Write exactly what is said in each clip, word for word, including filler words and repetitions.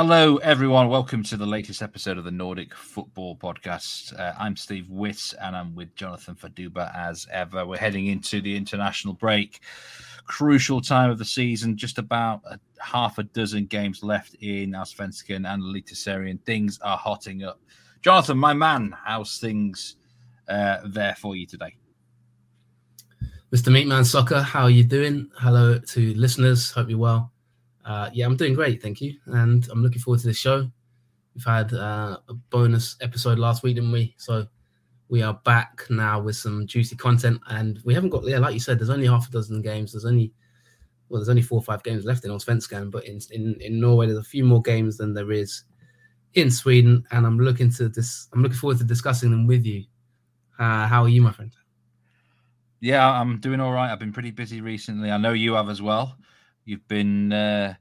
Hello, everyone. Welcome to the latest episode of the Nordic Football Podcast. Uh, I'm Steve Wiss, and I'm with Jonathan Faduba as ever. We're heading into the international break. Crucial time of the season. Just about a, half a dozen games left in Allsvenskan and Eliteserien. Things are hotting up. Jonathan, my man, how's things uh, there for you today? Mister Meatman Soccer, how are you doing? Hello to listeners. Hope you're well. Uh, yeah, I'm doing great, thank you. And I'm looking forward to this show. We've had uh, a bonus episode last week, didn't we? So we are back now with some juicy content. And we haven't got, yeah, like you said, there's only half a dozen games. There's only, well, there's only four or five games left in Allsvenskan. But in, in, in Norway, there's a few more games than there is in Sweden. And I'm looking to this. I'm looking forward to discussing them with you. Uh, how are you, my friend? Yeah, I'm doing all right. I've been pretty busy recently. I know you have as well. You've been, uh,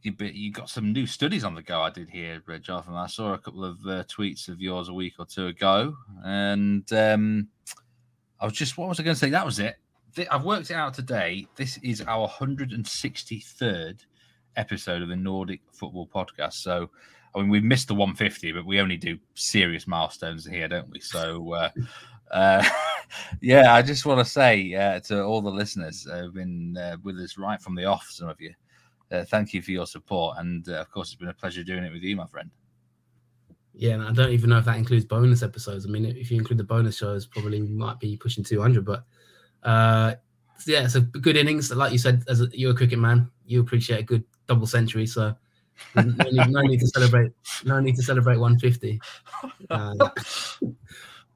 you've been, you've got some new studies on the go. I did hear, Jonathan. I saw a couple of uh, tweets of yours a week or two ago, and um, I was just, what was I going to say? That was it. I've worked it out today. This is our one hundred sixty-third episode of the Nordic Football Podcast. So, I mean, we've missed the one fifty, but we only do serious milestones here, don't we? So, uh, uh, yeah, I just want to say uh, to all the listeners who've been uh, with us right from the off, some of you, uh, thank you for your support. And, uh, of course, it's been a pleasure doing it with you, my friend. Yeah, and I don't even know if that includes bonus episodes. I mean, if you include the bonus shows, probably might be pushing two hundred. But, uh, yeah, it's a good innings. Like you said, as a, you're a cricket man, you appreciate a good double century. So no need, no need to celebrate. No need to celebrate one fifty. Uh,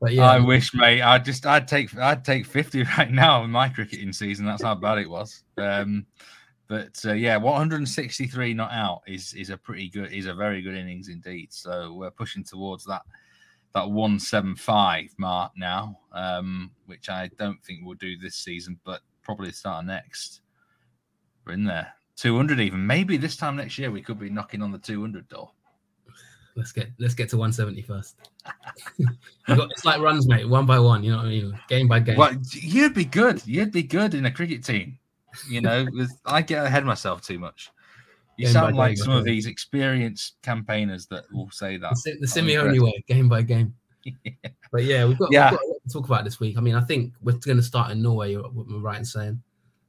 But yeah, I wish, mate. I just, I'd take, I'd take fifty right now in my cricketing season. That's how bad it was. Um, but uh, yeah, one hundred sixty-three not out is is a pretty good, is a very good innings indeed. So we're pushing towards that that one seventy-five mark now, um, which I don't think we'll do this season, but probably start next. We're in there, two hundred even. Maybe this time next year we could be knocking on the two hundred door. Let's get let's get to one seventy first. got, it's like runs, mate, one by one. You know what I mean? Game by game. Well, you'd be good. You'd be good in a cricket team. You know, with, I get ahead of myself too much. You game sound like some of these experienced campaigners that will say that. The, the Simeone way, game by game. Yeah. But yeah, we've got, yeah. we've got a lot to talk about this week. I mean, I think we're going to start in Norway. You're right in saying.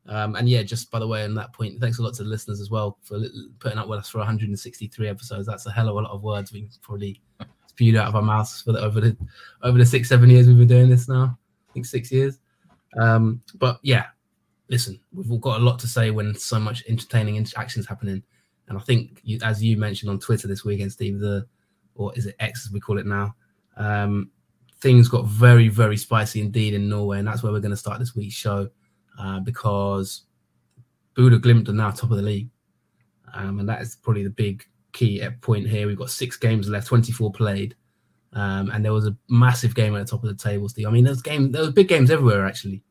Um, and yeah, just by the way, on that point, thanks a lot to the listeners as well for putting up with us for one hundred sixty-three episodes. That's a hell of a lot of words we probably spewed out of our mouths for the, over the over the six, seven years we've been doing this now. I think six years. Um, but yeah, listen, we've all got a lot to say when so much entertaining action's happening. And I think, you, as you mentioned on Twitter this weekend, Steve, the or is it X as we call it now, um, things got very, very spicy indeed in Norway, and that's where we're going to start this week's show. Uh, because Bodø/Glimt are now top of the league. Um, and that is probably the big key point here. We've got six games left, twenty-four played. Um, and there was a massive game at the top of the table, Steve. I mean, there was, game, there was big games everywhere, actually.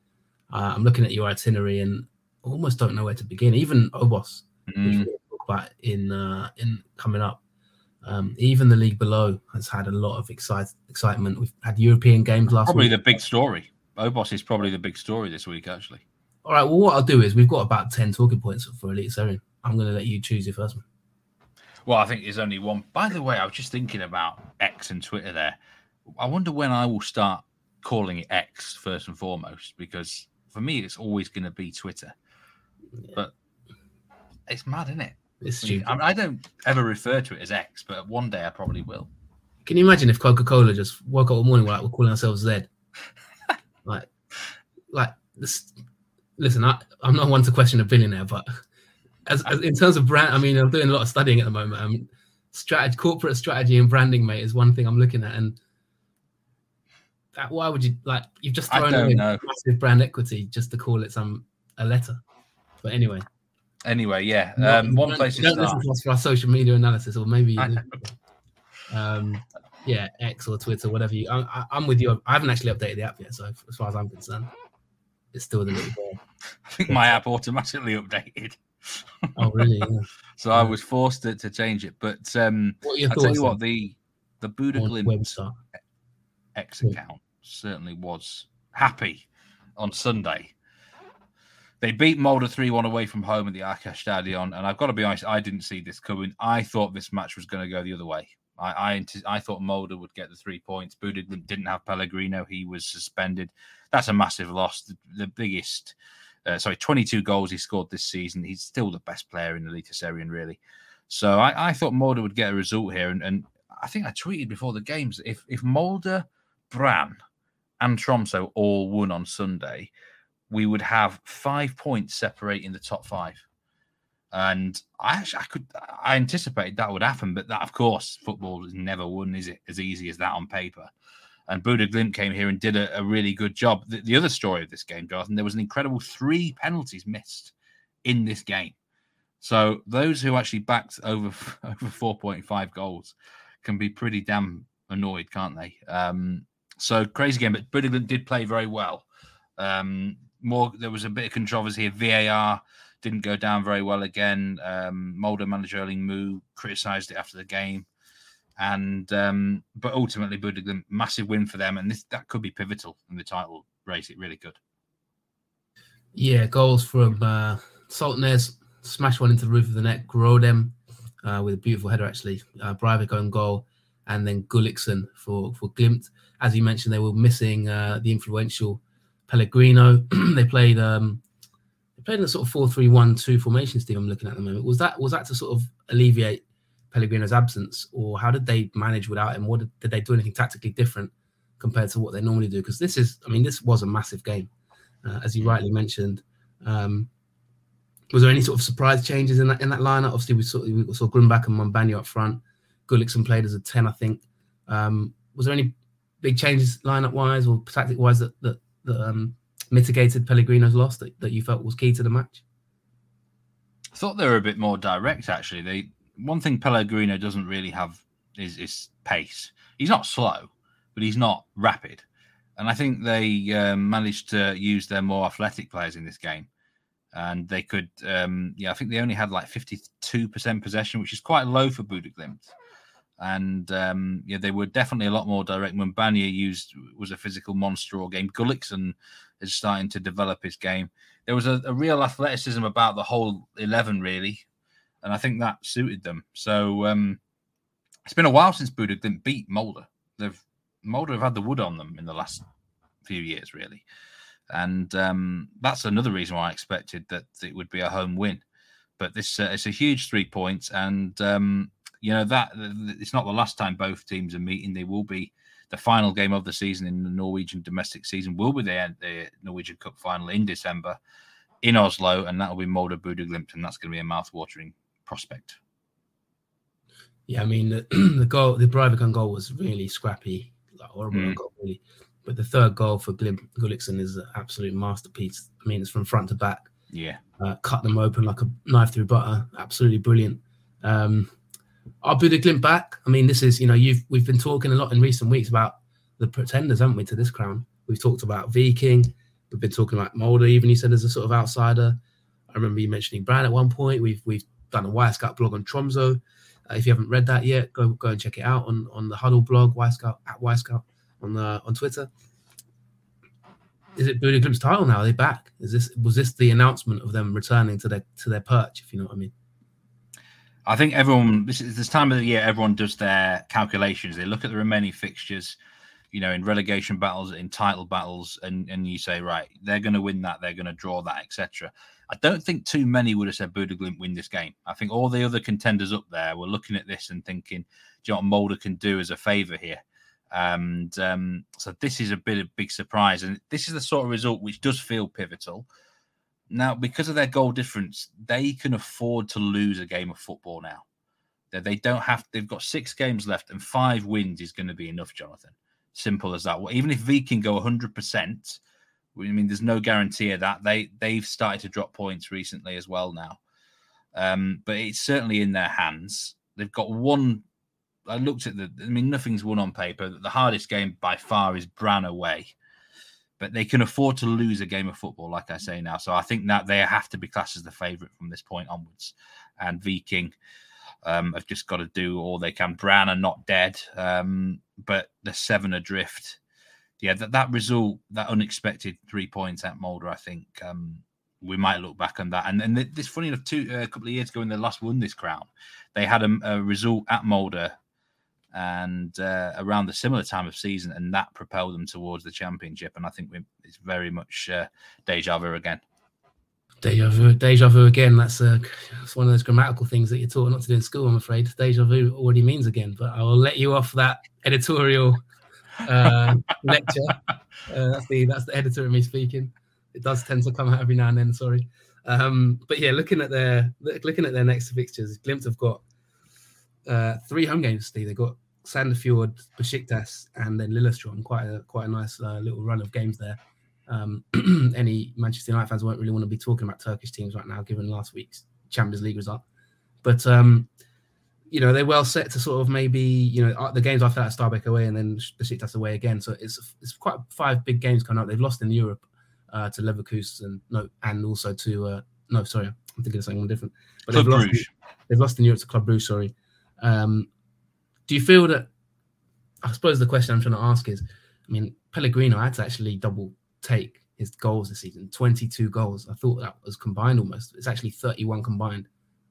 Uh, I'm looking at your itinerary and almost don't know where to begin. Even Obos, mm. which we'll talk about in, uh, in coming up. Um, even the league below has had a lot of excite- excitement. We've had European games last probably week. Probably the big story. Obos is probably the big story this week, actually. All right, well, what I'll do is we've got about ten talking points for Eliteserien. I'm going to let you choose your first one. Well, I think there's only one. By the way, I was just thinking about X and Twitter there. I wonder when I will start calling it X first and foremost, because for me, it's always going to be Twitter. Yeah. But it's mad, isn't it? It's stupid. I mean, I don't ever refer to it as X, but one day I probably will. Can you imagine if Coca-Cola just woke up one morning, we're like, we're calling ourselves Zed? Like, like this. Listen, I, I'm not one to question a billionaire, but as, as in terms of brand, I mean, I'm doing a lot of studying at the moment. I mean, strategy, corporate strategy, and branding, mate, is one thing I'm looking at. And that, why would you like? You've just thrown away massive brand equity just to call it some a letter. But anyway, anyway, yeah. Um, um, one don't, place. Don't listen to us for our social media analysis, or maybe. Um, yeah, X or Twitter, whatever you. I, I, I'm with you. I haven't actually updated the app yet, so as far as I'm concerned, it's still the little ball. I think my app automatically updated. Oh, really? Yeah. So yeah. I was forced to, to change it. But um, what are your I'll thoughts, tell you then? What, the the Bodø/Glimt X account certainly was happy on Sunday. They beat Molde three one away from home at the Arca Stadion. And I've got to be honest, I didn't see this coming. I thought this match was going to go the other way. I I, I thought Molde would get the three points. Bodø didn't have Pellegrino. He was suspended. That's a massive loss. The, the biggest, uh, sorry, twenty-two goals he scored this season. He's still the best player in the Eliteserien, really. So I, I thought Molde would get a result here. And, and I think I tweeted before the games, if, if Molde, Brann and Tromsø all won on Sunday, we would have five points separating the top five. And I actually, I could, I anticipated that would happen, but that, of course, football is never won, is it? As easy as that on paper. And Bodø/Glimt came here and did a, a really good job. The, the other story of this game, Jonathan, there was an incredible three penalties missed in this game. So those who actually backed over over four point five goals can be pretty damn annoyed, can't they? Um, so crazy game, but Bodø/Glimt did play very well. Um, more, there was a bit of controversy here. V A R didn't go down very well again. Um, Molde manager Erling Moe criticised it after the game, and um, but ultimately, Bodø/Glimt, massive win for them, and this, that could be pivotal in the title race. It really could. Yeah, goals from uh, Soltnes, smashed one into the roof of the net. Grodem uh, with a beautiful header, actually. Uh, Breivik on goal, and then Gulliksen for for Glimt. As you mentioned, they were missing uh, the influential Pellegrino. They played. Um, Playing the sort of four three one two formation, Steve, I'm looking at the moment. Was that was that to sort of alleviate Pellegrino's absence, or how did they manage without him? What did, did they do anything tactically different compared to what they normally do? Because this is, I mean, this was a massive game, uh, as you rightly mentioned. Um, was there any sort of surprise changes in that in that lineup? Obviously, we saw we saw Grunback and Mombanyo up front. Gulliksen played as a ten, I think. Um, was there any big changes lineup wise or tactic wise that that, that um, mitigated Pellegrino's loss that, that you felt was key to the match? I thought they were a bit more direct, actually. They one thing Pellegrino doesn't really have is, is pace. He's not slow, but he's not rapid. And I think they um, managed to use their more athletic players in this game. And they could, um, yeah, I think they only had like fifty-two percent possession, which is quite low for Bodø/Glimt. And um, yeah, they were definitely a lot more direct. Mombanyo used was a physical monster all game. Gulliksen is starting to develop his game. There was a, a real athleticism about the whole eleven, really, and I think that suited them. So um, it's been a while since Bodø didn't beat Molde. They've Molde have had the wood on them in the last few years, really, and um, that's another reason why I expected that it would be a home win. But this uh, it's a huge three points and. Um, You know, that it's not the last time both teams are meeting. They will be the final game of the season in the Norwegian domestic season will be the, the Norwegian Cup final in December in Oslo, and that will be Molde/Bodø/Glimt, and that's going to be a mouth-watering prospect. Yeah, I mean, the, the goal, the Breivik goal was really scrappy, like horrible mm. goal, really. But the third goal for Gulliksen is an absolute masterpiece. I mean, it's from front to back. Yeah. Uh, cut them open like a knife through butter. Absolutely brilliant. Um Are Bodø/Glimt back? I mean, this is, you know, you've we've been talking a lot in recent weeks about the pretenders, haven't we, to this crown? We've talked about Viking. We've been talking about Molde, even you said as a sort of outsider. I remember you mentioning Brann at one point. We've we've done a Wirescout blog on Tromsø. Uh, if you haven't read that yet, go go and check it out on, on the Huddle blog, Wirescout, at Wirescout on the, on Twitter. Is it Bodø/Glimt's title now? Are they back? Is this was this the announcement of them returning to their to their perch, if you know what I mean? I think everyone, this is this time of the year, everyone does their calculations. They look at the remaining fixtures, you know, in relegation battles, in title battles, and, and you say, right, they're going to win that, they're going to draw that, et cetera. I don't think too many would have said Bodø/Glimt win this game. I think all the other contenders up there were looking at this and thinking, do you know what Molde can do as a favour here? And um, so this is a bit of big surprise. And this is the sort of result which does feel pivotal. Now, because of their goal difference, they can afford to lose a game of football now. They don't have. They've got six games left, and five wins is going to be enough, Jonathan. Simple as that. Well, even if Viking go one hundred percent, I mean, there's no guarantee of that. They, they've started to drop points recently as well now. Um, but it's certainly in their hands. They've got one. I looked at the... I mean, nothing's won on paper. The hardest game by far is Brann away. But they can afford to lose a game of football, like I say now. So I think that they have to be classed as the favourite from this point onwards. And Viking um, have just got to do all they can. Brann are not dead, um, but they're seven adrift. Yeah, that, that result, that unexpected three points at Molde, I think, um, we might look back on that. And and this, funny enough, two uh, a couple of years ago when they last won this crown, they had a, a result at Molde, and uh, around the similar time of season, and that propelled them towards the championship. And I think we, it's very much uh, deja vu again. Deja vu, deja vu again. That's uh, that's one of those grammatical things that you're taught not to do in school, I'm afraid. Deja vu already means again, but I will let you off that editorial uh, lecture. Uh, that's the that's the editor of me speaking. It does tend to come out every now and then. Sorry, um, but yeah, looking at their looking at their next fixtures, Glimt have got uh, three home games. Steve, they've got Sandefjord, Besiktas, and then Lillestrøm. Quite a quite a nice uh, little run of games there. Um, any Manchester United fans won't really want to be talking about Turkish teams right now, given last week's Champions League result. But um, you know, they're well set to sort of maybe, you know, the games after that, Stabæk away and then Besiktas away again. So it's it's quite five big games coming up. They've lost in Europe uh, to Leverkusen, no, and also to uh, no, sorry, I'm thinking of something different. But Club they've Bruges. lost. They've lost in Europe to Club Bruges. Sorry. Um, do you feel that? I suppose the question I'm trying to ask is, I mean, Pellegrino had to actually double take his goals this season. Twenty-two goals. I thought that was combined almost. It's actually thirty-one combined.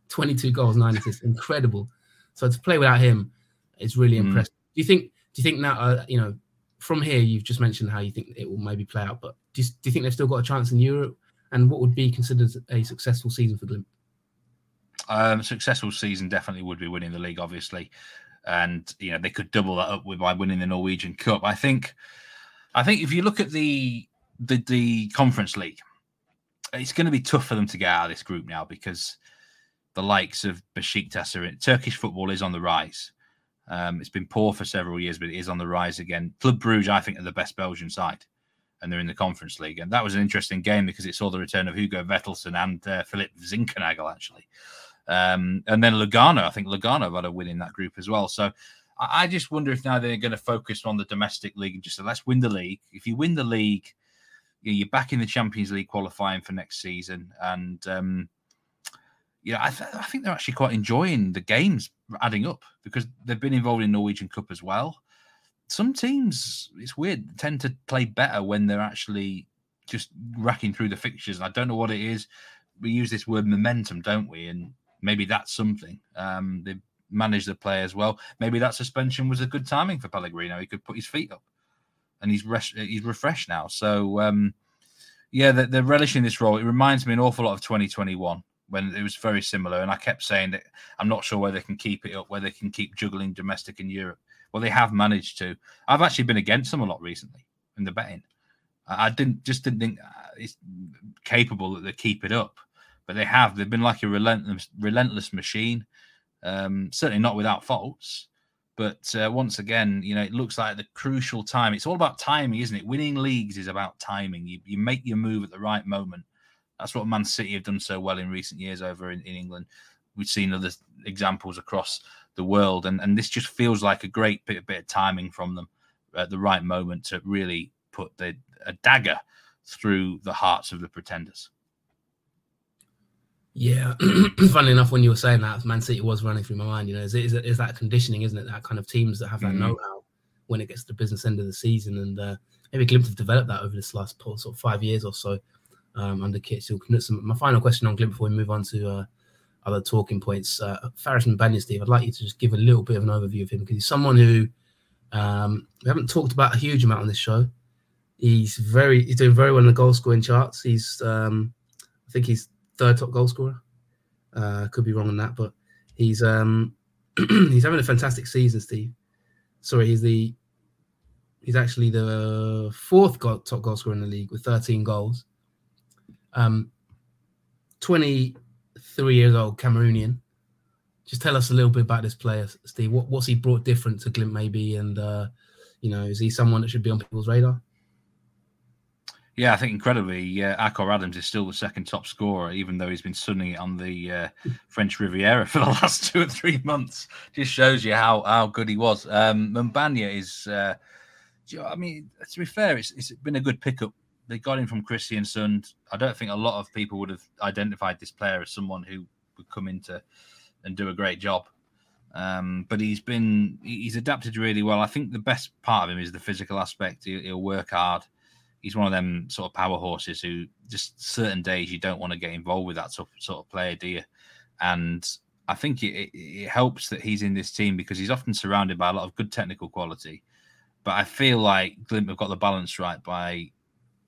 Twenty-two goals, nine assists. Incredible. So to play without him, it's really mm. impressive. Do you think? Do you think now? Uh, you know, from here, you've just mentioned how you think it will maybe play out. But do you, do you think they've still got a chance in Europe? And what would be considered a successful season for Glimt? Um, successful season definitely would be winning the league, obviously, and you know they could double that up with by winning the Norwegian Cup. I think. I think if you look at the The, the Conference League, it's going to be tough for them to get out of this group now because the likes of Besiktas are in. Turkish football is on the rise. Um, it's been poor for several years, but it is on the rise again. Club Bruges, I think, are the best Belgian side, and they're in the Conference League. And that was an interesting game because it saw the return of Hugo Vettelsson and uh, Philip Zinkernagel, actually. Um, and then Lugano, I think Lugano have had a win in that group as well. So I, I just wonder if now they're going to focus on the domestic league and just say, let's win the league. If you win the league, you're back in the Champions League qualifying for next season. And, um, you know, I, th- I think they're actually quite enjoying the games adding up because they've been involved in Norwegian Cup as well. Some teams, it's weird, tend to play better when they're actually just racking through the fixtures. And I don't know what it is. We use this word momentum, don't we? And maybe that's something. Um, they manage the play as well. Maybe that suspension was a good timing for Pellegrino. He could put his feet up. And he's res- he's refreshed now. So, um, yeah, they're, they're relishing this role. It reminds me an awful lot of twenty twenty-one when it was very similar. And I kept saying that I'm not sure where they can keep it up, where they can keep juggling domestic and Europe. Well, they have managed to. I've actually been against them a lot recently in the betting. I didn't just didn't think it's capable that they keep it up. But they have. They've been like a relentless, relentless machine, um, certainly not without faults. But uh, once again, you know, it looks like the crucial time. It's all about timing, isn't it? Winning leagues is about timing. You, you make your move at the right moment. That's what Man City have done so well in recent years over in, in England. We've seen other examples across the world. And, and this just feels like a great bit, bit of timing from them at the right moment to really put the, a dagger through the hearts of the pretenders. Yeah, funnily enough, when you were saying that, Man City was running through my mind. You know, is is, is that conditioning, isn't it? That kind of teams that have that mm-hmm. know-how when it gets to the business end of the season, and uh, maybe Glimt have developed that over this last sort of five years or so um, under Kjetil Knudsen. My final question on Glimt before we move on to uh, other talking points: uh, Faris Mbanya, Steve. I'd like you to just give a little bit of an overview of him because he's someone who um, we haven't talked about a huge amount on this show. He's very he's doing very well in the goal scoring charts. He's um, I think he's third top goal scorer. Uh, could be wrong on that, but he's um, he's having a fantastic season, Steve. Sorry, he's the he's actually the fourth goal, top goal scorer in the league with thirteen goals. Um, twenty-three years old Cameroonian. Just tell us a little bit about this player, Steve. What, what's he brought different to Glimt, maybe? And uh, you know, is he someone that should be on people's radar? Yeah, I think incredibly, uh, Akor Adams is still the second top scorer, even though he's been sunning it on the uh, French Riviera for the last two or three months. Just shows you how how good he was. Um, Mbanya is, uh, do you know, I mean, to be fair, it's it's been a good pickup. They got him from Kristiansund. I don't think a lot of people would have identified this player as someone who would come into and do a great job. Um, but he's been he's adapted really well. I think the best part of him is the physical aspect. He, he'll work hard. he's one of them sort of power horses who just certain days you don't want to get involved with that sort of player, do you? And I think it, it helps that he's in this team because he's often surrounded by a lot of good technical quality. But I feel like Glimt have got the balance right by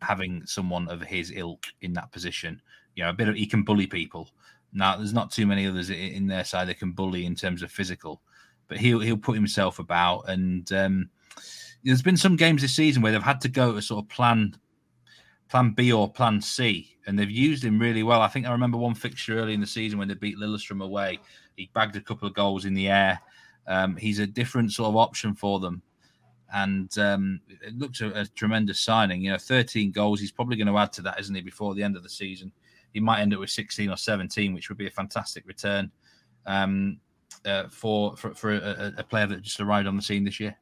having someone of his ilk in that position. You know, a bit of he can bully people. Now, there's not too many others in their side that can bully in terms of physical, but he'll he'll put himself about. And um, there's been some games this season where they've had to go to sort of plan plan B or plan C, and they've used him really well. I think I remember one fixture early in the season when they beat Lillestrøm away. He bagged a couple of goals in the air. Um, he's a different sort of option for them. And um, it looked a, a tremendous signing. You know, thirteen goals. He's probably going to add to that, isn't he, before the end of the season? He might end up with sixteen or seventeen, which would be a fantastic return um, uh, for for, for a, a player that just arrived on the scene this year.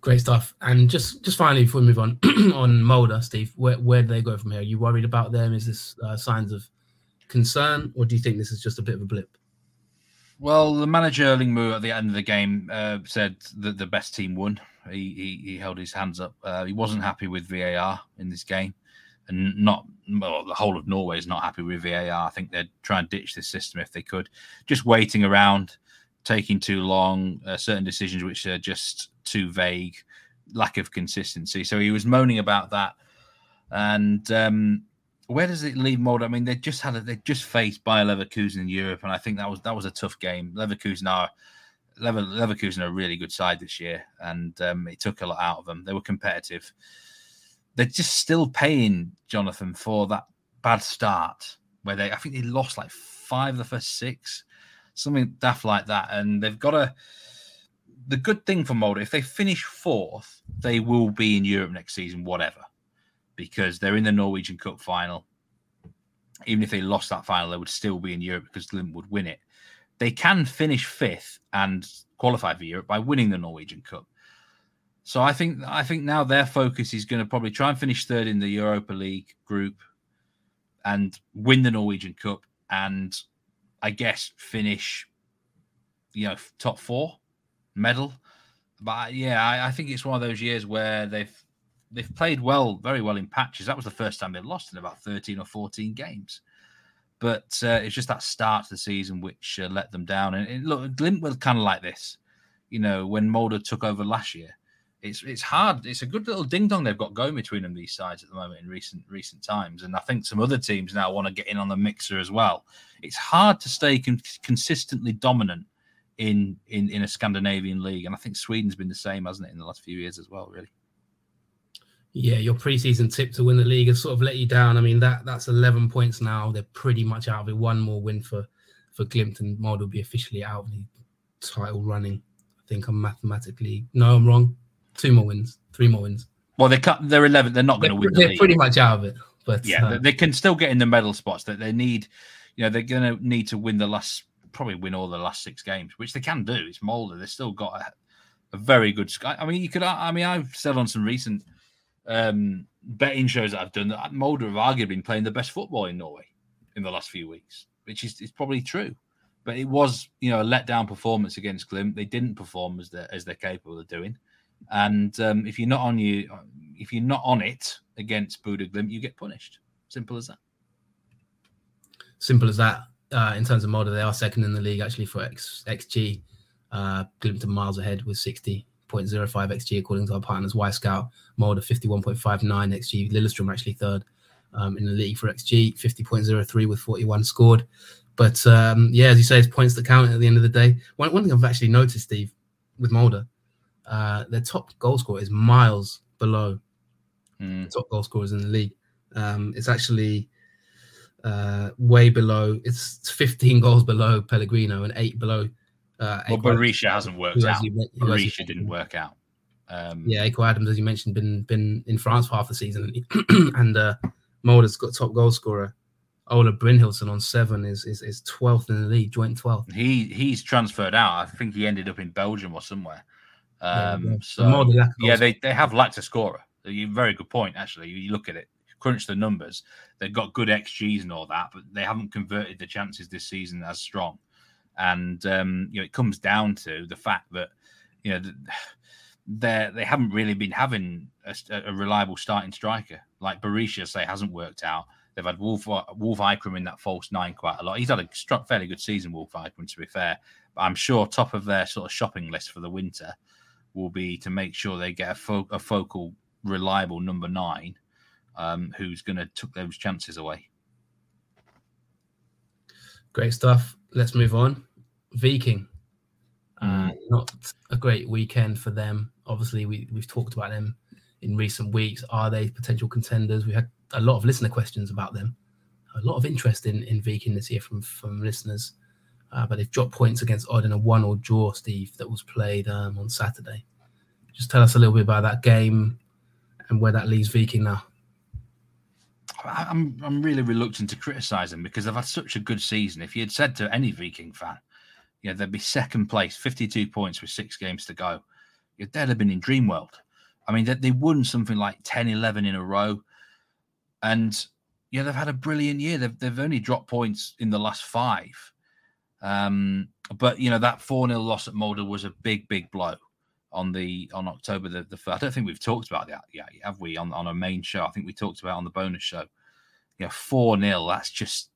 Great stuff. And just, just finally, before we move on, on Molde, Steve, where, where do they go from here? Are you worried about them? Is this uh, signs of concern, or do you think this is just a bit of a blip? Well, the manager, Erling Moe, at the end of the game uh, said that the best team won. He he, he held his hands up. Uh, he wasn't happy with V A R in this game. And not well, the whole of Norway is not happy with V A R. I think they'd try and ditch this system if they could. Just waiting around, taking too long, uh, certain decisions which are just too vague, lack of consistency. So he was moaning about that. And... Um, Where does it leave Molde? I mean, they just had a, they just faced Bayer Leverkusen in Europe, and I think that was that was a tough game. Leverkusen are Lever, Leverkusen are a really good side this year, and um, it took a lot out of them. They were competitive. They're just still paying Jonathan for that bad start where they I think they lost like five of the first six, something daft like that. And they've got a the good thing for Molde, if they finish fourth, they will be in Europe next season, whatever. Because they're in the Norwegian Cup final. Even if they lost that final, they would still be in Europe because Glimt would win it. They can finish fifth and qualify for Europe by winning the Norwegian Cup. So I think I think now their focus is going to probably try and finish third in the Europa League group and win the Norwegian Cup and, I guess, finish, you know, top four, medal. But, yeah, I, I think it's one of those years where they've, They've played well, very well in patches. That was the first time they'd lost in about thirteen or fourteen games. But uh, it's just that start to the season which uh, let them down. And, and look, Glimt was kind of like this, you know, when Molde took over last year. It's it's hard. It's a good little ding-dong they've got going between them, these sides at the moment in recent recent times. And I think some other teams now want to get in on the mixer as well. It's hard to stay con- consistently dominant in, in, in a Scandinavian league. And I think Sweden's been the same, hasn't it, in the last few years as well, really. Yeah, your preseason tip to win the league has sort of let you down. I mean, that that's eleven points now. They're pretty much out of it. One more win for, for Glimt and Molde will be officially out of the title running. I think I'm mathematically... No, I'm wrong. Two more wins. Three more wins. Well, they cut, they're eleven. They're not going to win the league. They're pretty much out of it. But yeah, uh, they can still get in the medal spots that they need. You know, they're going to need to win the last... Probably win all the last six games, which they can do. It's Molde. They've still got a, a very good... I mean, you could... I mean, I've said on some recent... Um, betting shows that I've done that Molde have arguably been playing the best football in Norway in the last few weeks, which is it's probably true. But it was, you know, a letdown performance against Glimt. They didn't perform as they're as they're capable of doing. And um, if you're not on you, if you're not on it against Bodø/Glimt, you get punished. Simple as that. Simple as that. Uh, in terms of Molde, they are second in the league actually for X, X G. Uh, Glimt are miles ahead with sixty. zero point zero five X G according to our partners Y Scout. Molde fifty-one point five nine X G. Lillestrøm actually third um, in the league for X G, fifty point zero three with forty-one scored. But um, yeah, as you say, it's points that count at the end of the day. One, one thing I've actually noticed, Steve, with Molde, uh, their top goal scorer is miles below mm. the top goal scorers in the league. Um, it's actually uh, way below. It's fifteen goals below Pellegrino and eight below. Uh, well, Berisha hasn't worked out. Berisha didn't work out. Um, yeah, Eko Adams, as you mentioned, been been in France for half the season, and uh, Molde's got top goal scorer Ola Brynhildsen on seven is is is twelfth in the league, joint twelfth. He he's transferred out. I think he ended up in Belgium or somewhere. Um, yeah, yeah. So Molde, yeah, they they have lacked a scorer. Very good point, actually. You look at it, crunch the numbers. They've got good X Gs and all that, but they haven't converted the chances this season as strong. And, um, you know, it comes down to the fact that, you know, they they haven't really been having a, a reliable starting striker. Like Berisha, say, hasn't worked out. They've had Wolf Wolf Eikram in that false nine quite a lot. He's had a struck fairly good season, Wolf Eikram, to be fair. But I'm sure top of their sort of shopping list for the winter will be to make sure they get a, fo- a focal, reliable number nine um, who's going to take those chances away. Great stuff. Let's move on. Viking. Mm. Uh, not a great weekend for them. Obviously, we, we've talked about them in recent weeks. Are they potential contenders? We had a lot of listener questions about them. A lot of interest in, in Viking this year from, from listeners. Uh, but they've dropped points against Odd in a one-all draw, Steve, that was played um, on Saturday. Just tell us a little bit about that game and where that leaves Viking now. I'm I'm really reluctant to criticise them because they've had such a good season. If you had said to any Viking fan, you know, they'd be second place, fifty-two points with six games to go. They'd have been in dream world. I mean, they, they won something like ten, eleven in a row. And, yeah, they've had a brilliant year. They've, they've only dropped points in the last five. Um, but, you know, that four-nil loss at Molde was a big, big blow on the on October the, the first. I don't think we've talked about that yet, have we, on, on a main show? I think we talked about it on the bonus show. You know, four-nil, that's just...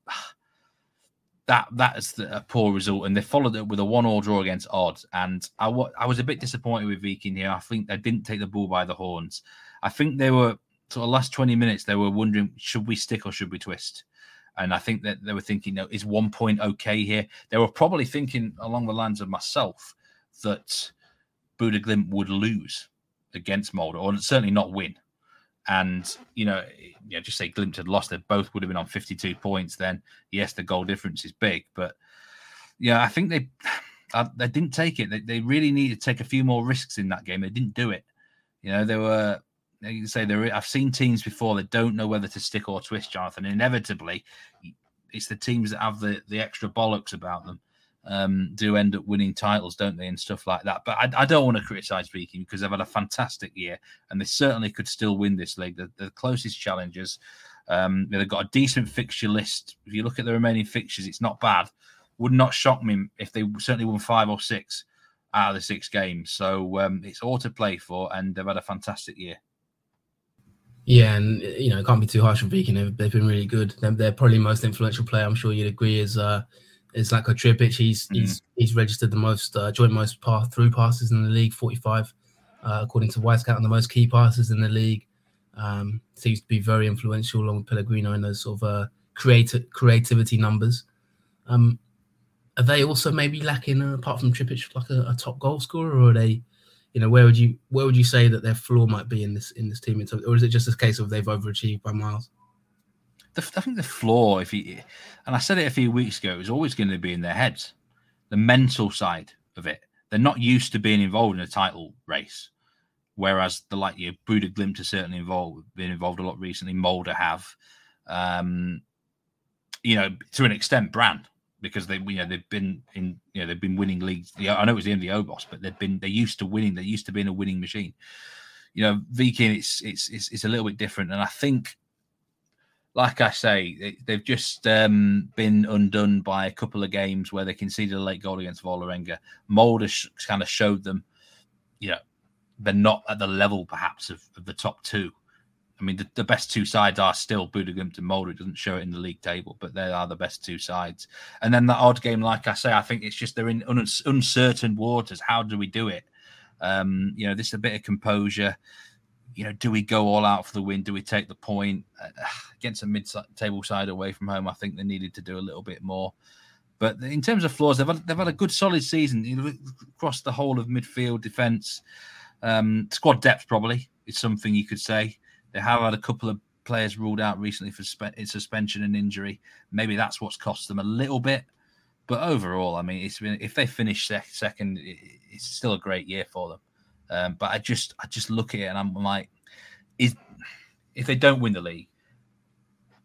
That that is the, a poor result, and they followed it with a one-all draw against Odd. And I, w- I was a bit disappointed with Viking here. I think they didn't take the bull by the horns. I think they were sort of last twenty minutes. They were wondering, should we stick or should we twist? And I think that they were thinking, no, is one point okay here? They were probably thinking along the lines of myself that Bodø/Glimt would lose against Molde, or certainly not win. And, you know, yeah, just say Glimt had lost, they both would have been on fifty-two points then. Yes, the goal difference is big, but, yeah, I think they uh, they didn't take it. They, they really needed to take a few more risks in that game. They didn't do it. You know, they were, you can say, they were, I've seen teams before that don't know whether to stick or twist, Jonathan. Inevitably, it's the teams that have the, the extra bollocks about them um, do end up winning titles, don't they, and stuff like that. But I, I don't want to criticise Viking because they've had a fantastic year and they certainly could still win this league. They're the closest challengers. Um, they've got a decent fixture list. If you look at the remaining fixtures, it's not bad. Would not shock me if they certainly won five or six out of the six games. So um, it's all to play for and they've had a fantastic year. Yeah, and, you know, it can't be too harsh on Viking. They've, they've been really good. They're, they're probably the most influential player, I'm sure you'd agree, is... Uh, It's like a Tripic. He's mm. he's he's registered the most uh, joint most pass through passes in the league, forty-five, uh, according to Wisecout, and the most key passes in the league. Um, seems to be very influential along with Pellegrino in those sort of uh, creative creativity numbers. Um, are they also maybe lacking uh, apart from Tripic, like a, a top goal scorer, or are they? You know, where would you where would you say that their floor might be in this in this team? Or is it just a case of they've overachieved by miles? I think the flaw, if you, and I said it a few weeks ago, is always going to be in their heads, the mental side of it. They're not used to being involved in a title race, whereas the like you know, Bodø/Glimt are certainly involved, been involved a lot recently. Molde have, um, you know, to an extent, Brann, because they, you know, they've been in, you know, they've been winning leagues. I know it was the end of the Obos, but they've been they're used to winning. They're used to being a winning machine. You know, Viking, it's it's it's, it's a little bit different, and I think. Like I say, they've just um, been undone by a couple of games where they conceded a late goal against Vålerenga. Molde sh- kind of showed them, you know, they're not at the level, perhaps, of, of the top two. I mean, the, the best two sides are still Bodø/Glimt and Molde. It doesn't show it in the league table, but they are the best two sides. And then that odd game, like I say, I think it's just they're in un- uncertain waters. How do we do it? Um, you know, this is a bit of composure. You know, do we go all out for the win? Do we take the point uh, against a mid-table side away from home? I think they needed to do a little bit more. But in terms of flaws, they've had, they've had a good, solid season, you know, across the whole of midfield defence. Um, squad depth probably is something you could say. They have had a couple of players ruled out recently for spe- suspension and injury. Maybe that's what's cost them a little bit. But overall, I mean, it's been, if they finish sec- second, it's still a great year for them. Um, but I just I just look at it and I'm like, is if they don't win the league,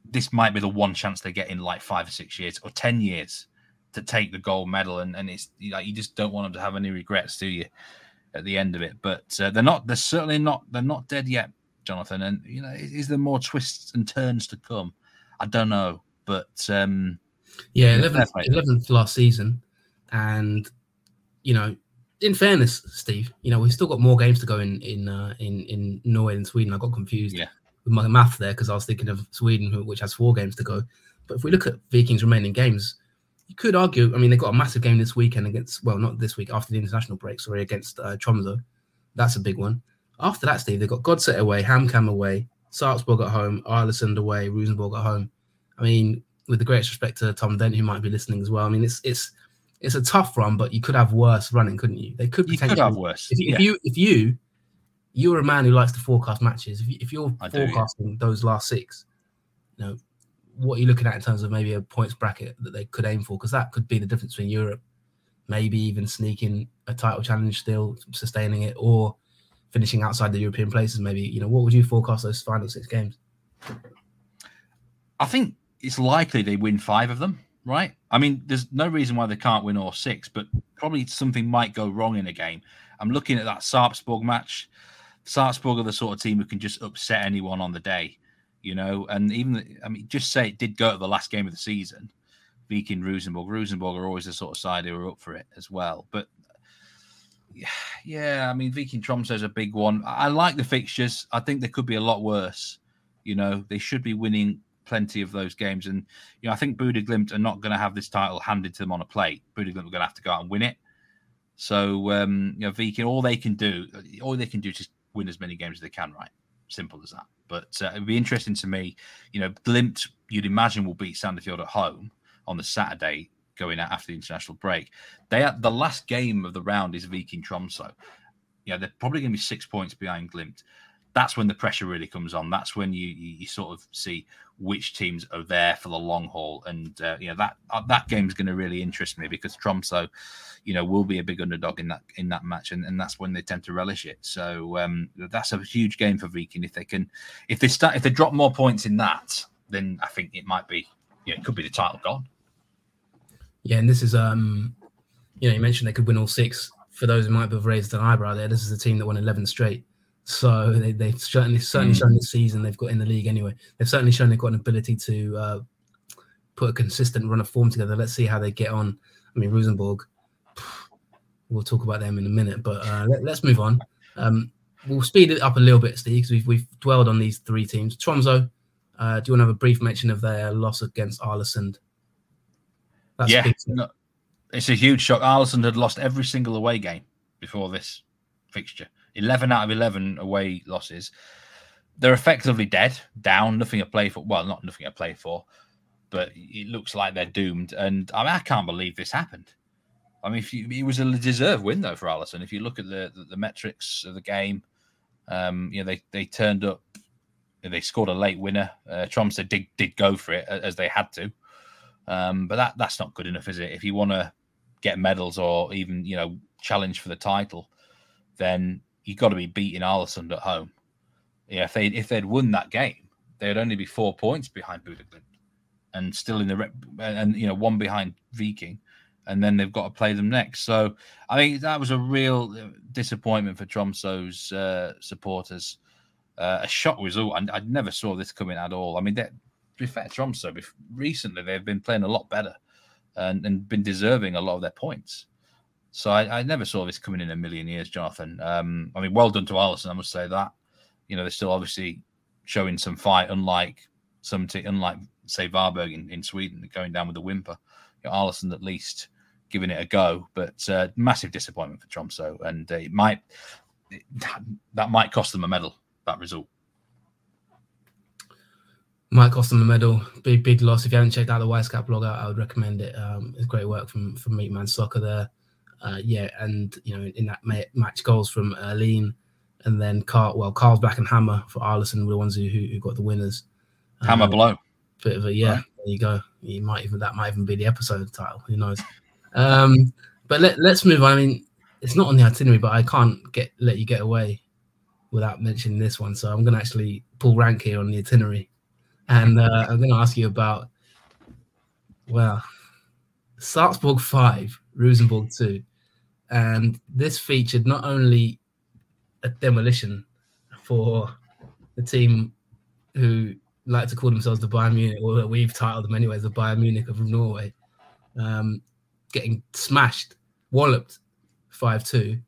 this might be the one chance they get in like five or six years or ten years to take the gold medal, and, and it's like you just don't want them to have any regrets, do you? At the end of it, but uh, they're not. They're certainly not. They're not dead yet, Jonathan. And you know, is there more twists and turns to come? I don't know, but um, yeah, eleventh last season, and you know. in fairness, Steve, you know, we've still got more games to go in in uh, in, in Norway and Sweden. I got confused yeah. with my math there because I was thinking of Sweden, which has four games to go. But if we look at Viking's remaining games, you could argue, I mean, they've got a massive game this weekend against, well, not this week, after the international break, sorry, against uh, Tromsø. That's a big one. After that, Steve, they've got Godset away, HamKam away, Sarpsborg at home, Ålesund away, Rosenborg at home. I mean, with the greatest respect to Tom Dent, who might be listening as well, I mean, it's it's it's a tough run, but you could have worse running, couldn't you? They could potentially you could have worse. If, yeah. if you if you you're a man who likes to forecast matches, if, you, if you're I forecasting do, yeah. those last six, you know, what are you looking at in terms of maybe a points bracket that they could aim for? Because that could be the difference between Europe, maybe even sneaking a title challenge, still sustaining it, or finishing outside the European places. Maybe, you know, what would you forecast those final six games? I think it's likely they win five of them, right? I mean, there's no reason why they can't win all six, but probably something might go wrong in a game. I'm looking at that Sarpsborg match. Sarpsborg are the sort of team who can just upset anyone on the day, you know, and even, I mean, just say it did go to the last game of the season, Viking, Rosenborg. Rosenborg are always the sort of side who are up for it as well. But yeah, I mean, Viking Tromsø is a big one. I like the fixtures. I think they could be a lot worse. You know, they should be winning plenty of those games. And, you know, I think Bodø/Glimt are not going to have this title handed to them on a plate. Bodø/Glimt are going to have to go out and win it. So, um, you know, Viking, all they can do, all they can do is just win as many games as they can, right? Simple as that. But uh, it'd be interesting to me, you know, Glimt, you'd imagine, will beat Sandefjord at home on the Saturday going out after the international break. They are, the last game of the round is Viking Tromsø. You know, they're probably going to be six points behind Glimt. That's when the pressure really comes on. That's when you you, you sort of see which teams are there for the long haul. And, uh, you know, that uh, that game is going to really interest me because Tromsø, you know, will be a big underdog in that in that match. And, and that's when they tend to relish it. So um, that's a huge game for Viking. If they can, if they start, if they drop more points in that, then I think it might be, you know, it could be the title gone. Yeah, and this is, um, you know, you mentioned they could win all six. For those who might have raised an eyebrow there, this is a team that won eleven straight. So they, they've certainly certainly mm. shown this season they've got in the league anyway. They've certainly shown they've got an ability to uh, put a consistent run of form together. Let's see how they get on. I mean, Rosenborg, we'll talk about them in a minute, but uh, let, let's move on. Um, we'll speed it up a little bit, Steve, because we've, we've dwelled on these three teams. Tromsø, uh, do you want to have a brief mention of their loss against Ålesund? That's yeah, no, it's a huge shock. Ålesund had lost every single away game before this fixture. eleven out of eleven away losses. They're effectively dead, down, nothing to play for. Well, not nothing to play for, but it looks like they're doomed. And I mean, I can't believe this happened. I mean, if you, it was a deserved win, though, for Ålesund. If you look at the, the, the metrics of the game, um, you know, they, they turned up, they scored a late winner. Uh, Tromsø did, did go for it, as they had to. Um, but that that's not good enough, is it? If you want to get medals or even, you know, challenge for the title, then you've got to be beating Ålesund at home. Yeah, if they if they'd won that game, they'd only be four points behind Bodø/Glimt and still in the rep, and you know one behind Viking, and then they've got to play them next. So I think that was a real disappointment for Tromsø's uh, supporters. Uh, a shock result, and I never saw this coming at all. I mean that. To be fair, Tromsø, recently they've been playing a lot better and, and been deserving a lot of their points. So I, I never saw this coming in a million years, Jonathan. Um, I mean, well done to Allison, I must say that. You know, they're still obviously showing some fight, unlike, some t- unlike say, Varberg in, in Sweden, going down with a whimper. You know, Allison, at least, giving it a go. But uh, massive disappointment for Tromsø, and uh, it might it, that might cost them a medal, that result. Might cost them a medal. Big, big loss. If you haven't checked out the Wisecat blog, I, I would recommend it. Um, it's great work from, from Meatman Soccer there. Uh, yeah, and, you know, in that ma- match, goals from Erling and then Carl. Well, Carl's back and Hammer for Arlison were the ones who, who who got the winners. Hammer um, blow. Bit of a, yeah, right. There you go. You might even That might even be the episode title. Who knows? Um, but let, let's move on. I mean, it's not on the itinerary, but I can't get let you get away without mentioning this one. So I'm going to actually pull rank here on the itinerary. And uh, I'm going to ask you about, well, Sarpsborg five, Rosenborg two. And this featured not only a demolition for the team who like to call themselves the Bayern Munich, or we've titled them anyway, the Bayern Munich of Norway, um, getting smashed, walloped five two.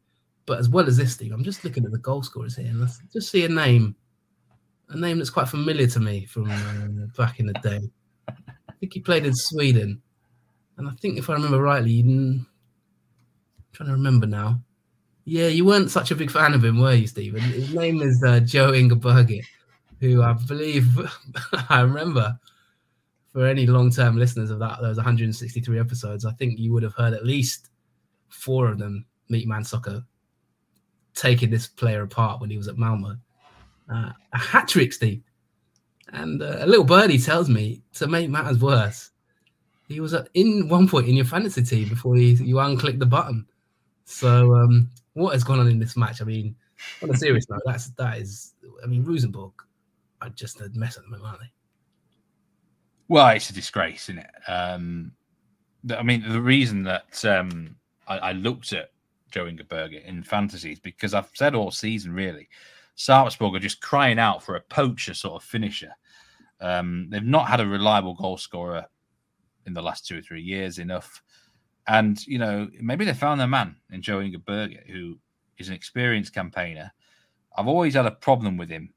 But as well as this, Steve, I'm just looking at the goal scorers here and I just see a name, a name that's quite familiar to me from uh, back in the day. I think he played in Sweden. And I think if I remember rightly, you didn't... I'm trying to remember now. Yeah, you weren't such a big fan of him, were you, Steve? And his name is uh, Jo Inge Berget, who I believe I remember. For any long-term listeners of that, those one hundred sixty-three episodes, I think you would have heard at least four of them, Meat Man Soccer, taking this player apart when he was at Malmö. Uh, a hat-trick, Steve. And uh, a little birdie tells me, to make matters worse, he was at in one point in your fantasy team before you, you unclicked the button. So um, what has gone on in this match? I mean, on a serious note, that's, that is... I mean, Rosenborg are just a mess at the moment, aren't they? Well, it's a disgrace, isn't it? Um, the, I mean, the reason that um, I, I looked at Jo Inge Berget in fantasy is because I've said all season, really, Sarpsborg are just crying out for a poacher sort of finisher. Um, they've not had a reliable goal scorer in the last two or three years enough. And, you know, maybe they found their man in Jo Inge Berget, who is an experienced campaigner. I've always had a problem with him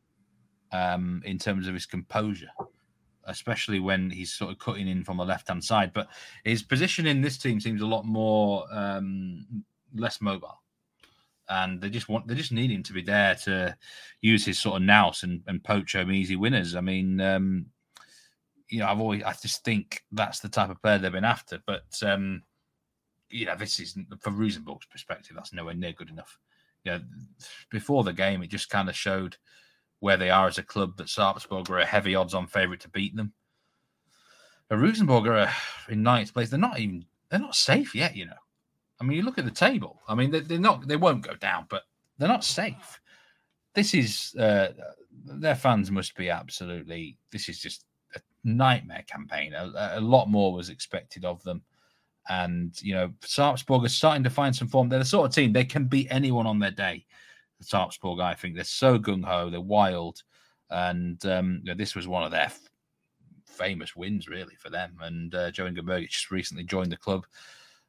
um, in terms of his composure, especially when he's sort of cutting in from the left-hand side. But his position in this team seems a lot more, um, less mobile. And they just want, they just need him to be there to use his sort of nous and, and poach home easy winners. I mean, um, you know, I've always, I just think that's the type of player they've been after. But, um, you know, this is, from Rosenborg's perspective, that's nowhere near good enough. You know, before the game, it just kind of showed where they are as a club, that Sarpsborg are a heavy odds-on favourite to beat them. But Rosenborg are in ninth place. They're not even, they're not safe yet, you know. I mean, you look at the table. I mean, they're not, they won't go down, but they're not safe. This is, uh, their fans must be absolutely, this is just a nightmare campaign. A, a lot more was expected of them. And, you know, Sarpsborg are starting to find some form. They're the sort of team, they can beat anyone on their day. Sarpsborg, I think they're so gung-ho, they're wild, and um, you know, this was one of their f- famous wins, really, for them. And uh, Jo Inge Berget just recently joined the club,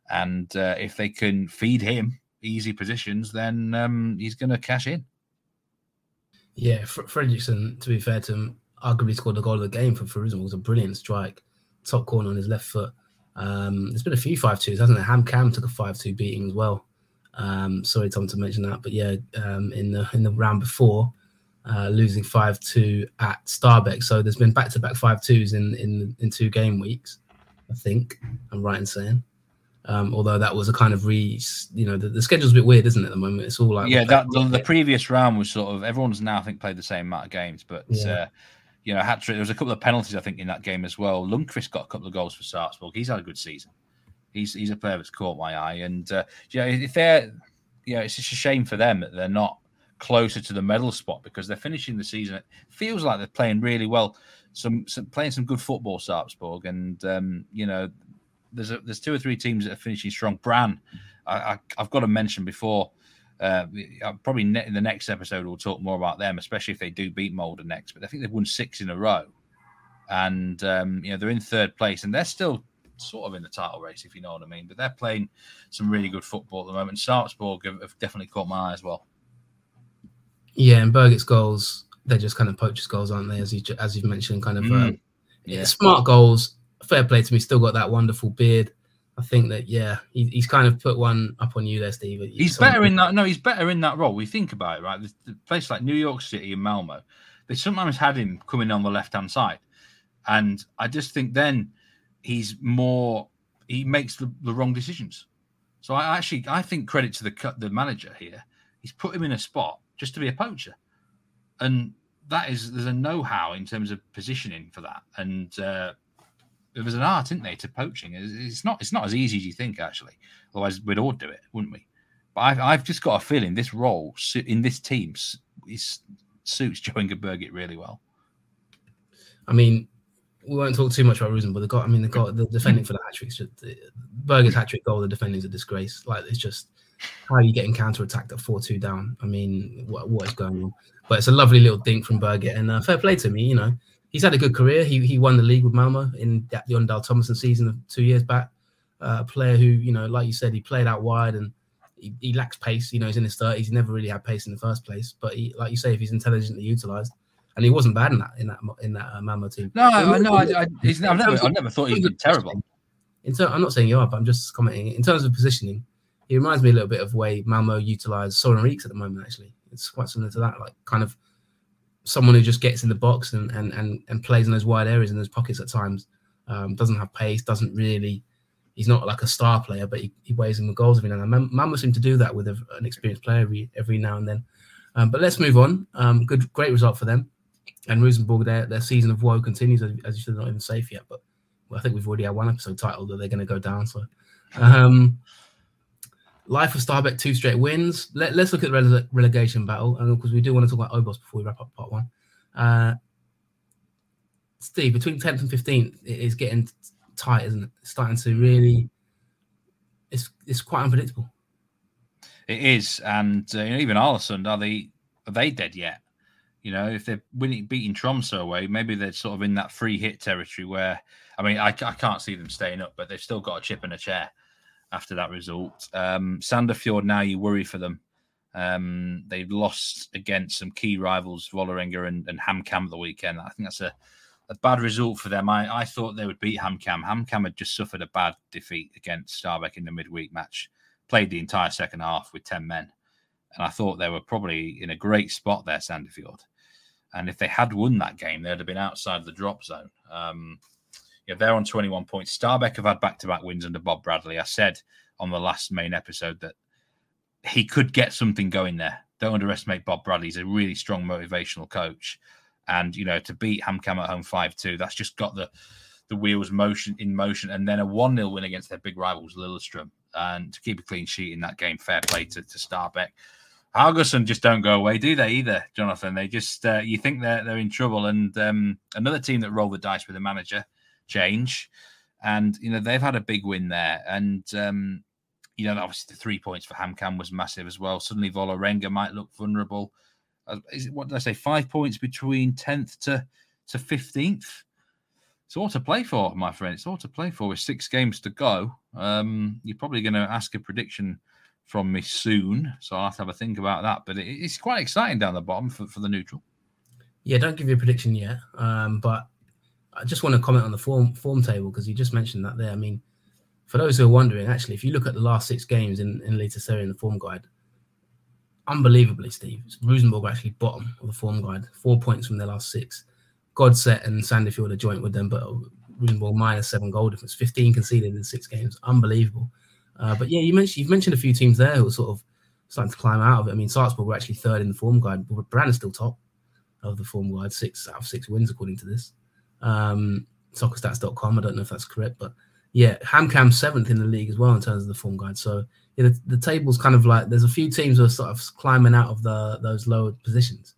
and uh, if they can feed him easy positions, then um, he's going to cash in. Yeah, Fr- Fredrikstad, to be fair to him, arguably scored the goal of the game for Rosenborg. It was a brilliant strike, top corner on his left foot. Um, there's been a few five twos, hasn't there? HamKam took a five two beating as well. Um, sorry, Tom, to mention that, but yeah, um, in the in the round before, uh, losing five two at Stabæk. So there's been back-to-back five twos in, in in two game weeks, I think I'm right in saying. Um, although that was a kind of re, you know, the, the schedule's a bit weird, isn't it? At the moment, it's all like yeah. That, the, the previous round was sort of everyone's now I think played the same amount of games, but yeah. uh, you know, hat trick. There was a couple of penalties I think in that game as well. Lundqvist got a couple of goals for Sarpsborg. He's had a good season. He's he's a player that's caught my eye, and uh, you know, if they're, you know, it's just a shame for them that they're not closer to the medal spot, because they're finishing the season. It feels like they're playing really well, some, some playing some good football, Sarpsborg, and um, you know, there's a, there's two or three teams that are finishing strong. Brann, I, I, I've got to mention before. Uh, probably ne- in the next episode we'll talk more about them, especially if they do beat Molde next. But I think they've won six in a row, and um, you know, they're in third place, and they're still sort of in the title race, if you know what I mean. But they're playing some really good football at the moment. Sarpsborg have, have definitely caught my eye as well. Yeah, and Berget's goals, they're just kind of poacher's goals, aren't they? As, you, as you've mentioned, kind of mm. um, yeah. smart goals. Fair play to me. Still got that wonderful beard. I think that, yeah, he, he's kind of put one up on you there, Steve. He's, he's better in that. No, he's better in that role. We think about it, right? The, the place like New York City and Malmo, they sometimes had him coming on the left-hand side. And I just think then... He's more. He makes the, the wrong decisions. So I actually, I think credit to the the manager here. He's put him in a spot just to be a poacher, and that is there's a know-how in terms of positioning for that. And uh, there's an art, isn't there, to poaching? It's, it's not. It's not as easy as you think, actually. Otherwise, we'd all do it, wouldn't we? But I've, I've just got a feeling this role in this team is, suits Jo Inge Berget really well. I mean. We won't talk too much about Rosenborg, but they got—I mean, they got the defending for the hat trick. Berger's hat trick goal, the defending is a disgrace. Like, it's just how are you getting counter-attacked at four two down? I mean, what what is going on? But it's a lovely little dink from Berget, and uh, fair play to me. You know, he's had a good career. He he won the league with Malmö in the Ondal Thomason season of two years back. Uh, a player who, you know, like you said, he played out wide, and he, he lacks pace. You know, he's in his thirties. He never really had pace in the first place. But he, like you say, if he's intelligently utilised, and he wasn't bad in that in that in that uh, Malmö team. No, I no, I, I, he's, I've never, I've never thought he was terrible. In ter- I'm not saying you are, but I'm just commenting in terms of positioning. He reminds me a little bit of the way Malmo utilise Soren Reeks at the moment. Actually, it's quite similar to that, like kind of someone who just gets in the box and and and, and plays in those wide areas and those pockets at times. Um, doesn't have pace. Doesn't really. He's not like a star player, but he, he weighs in the goals every now and then. Malmo seem to do that with a, an experienced player every, every now and then. Um, but let's move on. Um, good, great result for them. And Rosenborg, their their season of woe continues. As, as you said, not even safe yet. But well, I think we've already had one episode titled that they're going to go down. So. Um, Life of Stabæk, two straight wins. Let, let's look at the rele- relegation battle, and because we do want to talk about Obos before we wrap up part one. Uh, Steve, between tenth and fifteenth, it is getting tight, isn't it? It's starting to really, it's it's quite unpredictable. It is, and uh, you know, even Ålesund, are they are they dead yet? You know, if they're winning, beating Tromsø away, maybe they're sort of in that free hit territory where, I mean, I, I can't see them staying up, but they've still got a chip in a chair after that result. Um, Sandefjord, now you worry for them. Um, they've lost against some key rivals, Vålerenga and, and HamKam the weekend. I think that's a, a bad result for them. I, I thought they would beat HamKam. HamKam had just suffered a bad defeat against Stabæk in the midweek match, played the entire second half with ten men. And I thought they were probably in a great spot there, Sandefjord. And if they had won that game, they'd have been outside the drop zone. Um, Yeah, they're on twenty-one points. Stabæk have had back-to-back wins under Bob Bradley. I said on the last main episode that he could get something going there. Don't underestimate Bob Bradley. He's a really strong motivational coach. And, you know, to beat HamKam at home five two, that's just got the, the wheels motion in motion. And then a one nil win against their big rivals, Lillestrøm. And to keep a clean sheet in that game, fair play to, to Stabæk. Haugesund just don't go away, do they either, Jonathan? They just, uh, you think they're, they're in trouble. And um, another team that rolled the dice with a manager change, and you know they've had a big win there, and um, you know obviously the three points for HamKam was massive as well. Suddenly Vålerenga might look vulnerable. Uh, is it, what did I say? Five points between tenth to to fifteenth. It's all to play for, my friend. It's all to play for with six games to go. Um, you're probably going to ask a prediction from me soon, so I'll have to have a think about that. But it, it's quite exciting down the bottom for, for the neutral. Yeah, don't give you a prediction yet, um, but. I just want to comment on the form form table because you just mentioned that there. I mean, for those who are wondering, actually, if you look at the last six games in, in Eliteserien in the form guide, unbelievably, Steve, Rosenborg actually bottom of the form guide, four points from their last six. Godset and Sandefjord are joint with them, but Rosenborg minus seven goal difference, fifteen conceded in six games. Unbelievable. Uh, but yeah, you mentioned, you've mentioned a few teams there who are sort of starting to climb out of it. I mean, Sarpsborg were actually third in the form guide, but Brann is still top of the form guide, six out of six wins, according to this. Um, soccer stats dot com. I don't know if that's correct, but yeah, HamKam seventh in the league as well in terms of the form guide. So yeah, the, the table's kind of like there's a few teams who are sort of climbing out of the those lower positions.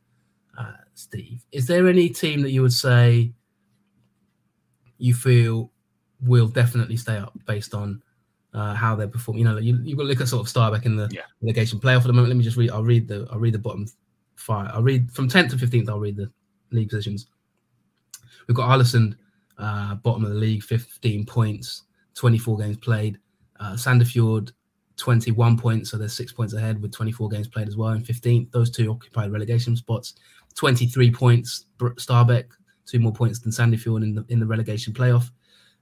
Uh, Steve, is there any team that you would say you feel will definitely stay up based on uh, how they perform? You know, you you've got to look at sort of Stabæk in the yeah. relegation playoff at the moment. Let me just read. I'll read the I'll read the bottom five. I'll read from tenth to fifteenth. I'll read the league positions. We've got Allsvenskan, uh, bottom of the league, fifteen points, twenty-four games played. Uh, Sandefjord, twenty-one points, so they're six points ahead with twenty-four games played as well in fifteenth. Those two occupy relegation spots. twenty-three points, Stabæk, two more points than Sandefjord in the, in the relegation playoff.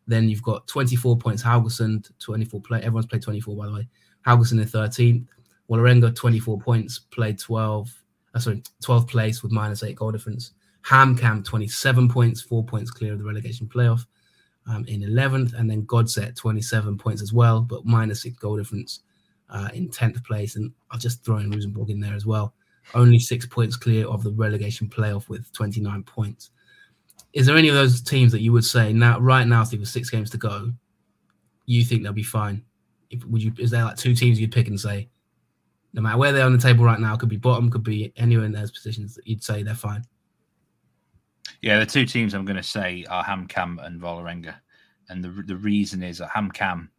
Then you've got twenty-four points, Haugesund, twenty-four play. Everyone's played twenty-four, by the way. Haugesund in thirteenth. Vålerenga, twenty-four points, played twelve, uh, sorry, twelfth place with minus eight goal difference. HamKam, twenty-seven points, four points clear of the relegation playoff um, in eleventh. And then Godset, twenty-seven points as well, but minus six goal difference uh, in tenth place. And I'll just throw in Rosenborg in there as well. Only six points clear of the relegation playoff with twenty-nine points. Is there any of those teams that you would say, now, right now, Steve, with six games to go, you think they'll be fine? If, would you? Is there like two teams you'd pick and say, no matter where they are on the table right now, could be bottom, could be anywhere in those positions, that you'd say they're fine? Yeah, the two teams I'm going to say are HamKam and Vålerenga. And the the reason is that HamKam,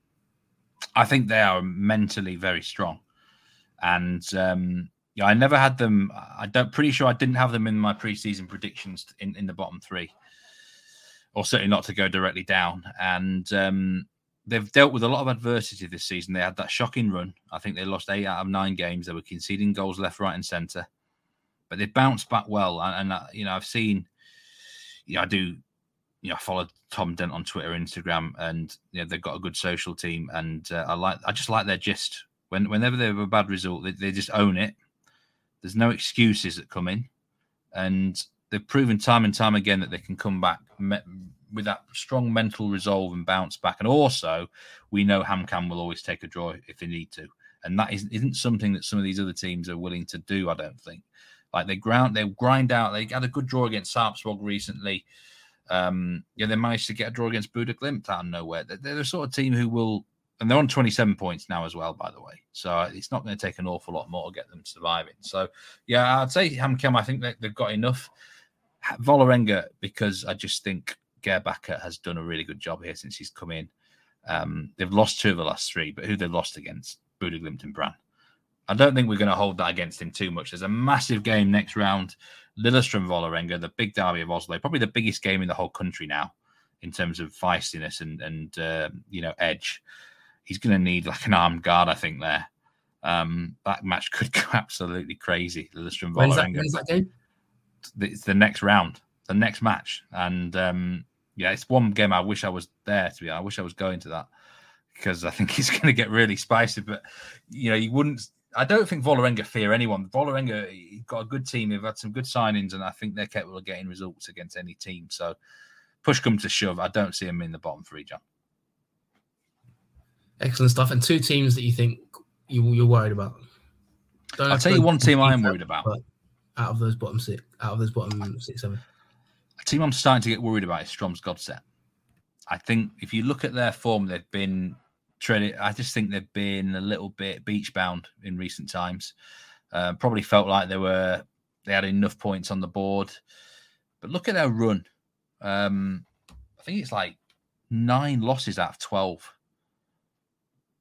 I think they are mentally very strong. And um, yeah, I never had them. I don't, pretty sure I didn't have them in my preseason predictions in, in the bottom three, or certainly not to go directly down. And um, they've dealt with a lot of adversity this season. They had that shocking run. I think they lost eight out of nine games. They were conceding goals left, right, and centre. But they bounced back well. And, and you know, I've seen, you know, I do, you know, I follow Tom Dent on Twitter, Instagram, and, you know, they've got a good social team. And uh, I like, I just like their gist. When, whenever they have a bad result, they, they just own it. There's no excuses that come in. And they've proven time and time again that they can come back me- with that strong mental resolve and bounce back. And also, we know HamKam will always take a draw if they need to. And that is, isn't something that some of these other teams are willing to do, I don't think. Like they ground, they grind out. They had a good draw against Sarpsborg recently. Um, yeah, they managed to get a draw against Bodø/Glimt out of nowhere. They're, they're the sort of team who will, and they're on twenty-seven points now as well, by the way. So it's not going to take an awful lot more to get them surviving. So yeah, I'd say HamKam. I think they, they've got enough. Vålerenga, because I just think Gerbacker has done a really good job here since he's come in. Um, they've lost two of the last three, but who they lost against? Bodø/Glimt and Brann. I don't think we're going to hold that against him too much. There's a massive game next round. Lillestrøm Vålerenga, the big derby of Oslo, probably the biggest game in the whole country now in terms of feistiness and, and uh, you know, edge. He's going to need like an armed guard, I think, there. Um, that match could go absolutely crazy. Lillestrøm Vålerenga. When's that game? It's the next round, the next match. And, um, yeah, it's one game I wish I was there to be. I wish I was going to that because I think it's going to get really spicy. But, you know, you wouldn't... I don't think Vålerenga fear anyone. Vålerenga got a good team. They've had some good signings, and I think they're capable of getting results against any team. So, push come to shove, I don't see them in the bottom three, John. Excellent stuff. And two teams that you think you, you're worried about. Don't I'll tell you one team I am worried about. Out of those bottom six, out of those bottom six, seven. A team I'm starting to get worried about is Strom's Godset. I think if you look at their form, they've been... I just think they've been a little bit beach-bound in recent times. Uh, probably felt like they were they had enough points on the board. But look at their run. Um, I think it's like nine losses out of twelve.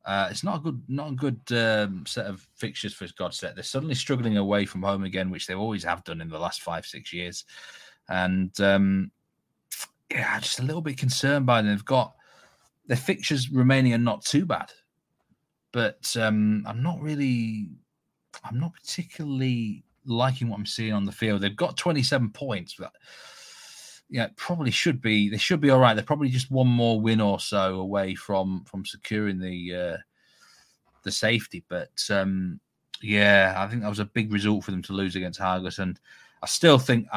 Uh, it's not a good not a good um, set of fixtures for Godset. They're suddenly struggling away from home again, which they always have done in the last five, six years. And um, yeah, just a little bit concerned by them. They've got... Their fixtures remaining are not too bad, but um, I'm not really, I'm not particularly liking what I'm seeing on the field. They've got twenty-seven points, but yeah, probably should be. They should be all right. They're probably just one more win or so away from from securing the uh, the safety. But um, yeah, I think that was a big result for them to lose against Haugesund. I still think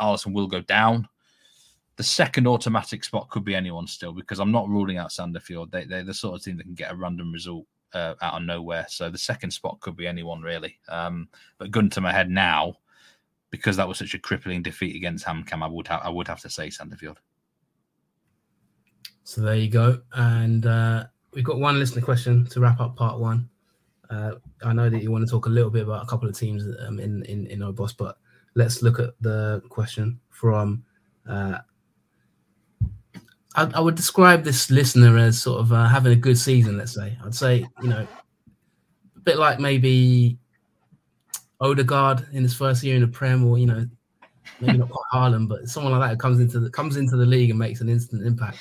Allison will go down. The second automatic spot could be anyone still, because I'm not ruling out Sandefjord. They, they're the sort of team that can get a random result uh, out of nowhere. So the second spot could be anyone, really. Um, but gun to my head now, because that was such a crippling defeat against HamKam, I would, ha- I would have to say Sandefjord. So there you go. And uh, we've got one listener question to wrap up part one. Uh, I know that you want to talk a little bit about a couple of teams um, in, in, in Obos, but let's look at the question from... Uh, I would describe this listener as sort of uh, having a good season, let's say. I'd say, you know, a bit like maybe Odegaard in his first year in the Prem, or, you know, maybe not quite Haaland, but someone like that who comes into the, comes into the league and makes an instant impact.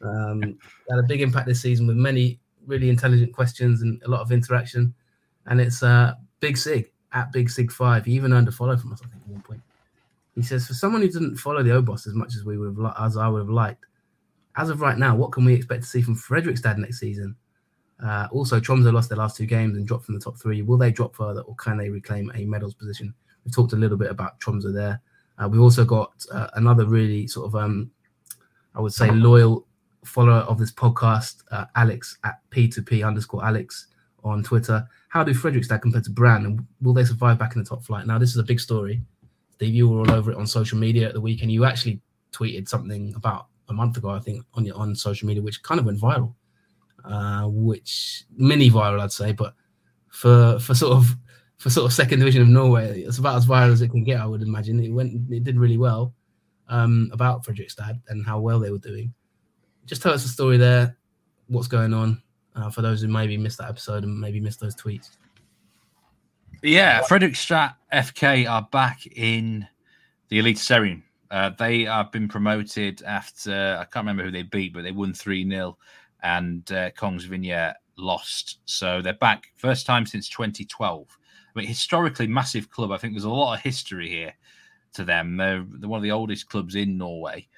Um, had a big impact this season with many really intelligent questions and a lot of interaction. And it's uh, Big Sig, at Big Sig five. He even earned a follow from us, I think, at one point. He says, for someone who didn't follow the Obos as much as we would have, as I would have liked, as of right now, what can we expect to see from Fredrikstad next season? Uh, also, Tromsø lost their last two games and dropped from the top three. Will they drop further, or can they reclaim a medals position? We've talked a little bit about Tromsø there. Uh, we've also got uh, another really sort of, um, I would say, loyal follower of this podcast, uh, Alex at P two P underscore Alex on Twitter. How do Fredrikstad compare to Brann, and will they survive back in the top flight? Now, this is a big story. Steve, you were all over it on social media at the weekend. You actually tweeted something about a month ago, I think, on your, on social media, which kind of went viral, uh, which mini viral, I'd say, but for for sort of for sort of second division of Norway, it's about as viral as it can get, I would imagine. It went, it did really well um, about Fredrikstad and how well they were doing. Just tell us the story there, what's going on uh, for those who maybe missed that episode and maybe missed those tweets. Yeah, Fredrikstad F K are back in the Eliteserien. Uh, they have been promoted after, I can't remember who they beat, but they won three nil. and uh, Kongsvinger lost. So they're back, first time since twenty twelve. I mean, historically massive club. I think there's a lot of history here to them. They're, they're one of the oldest clubs in Norway.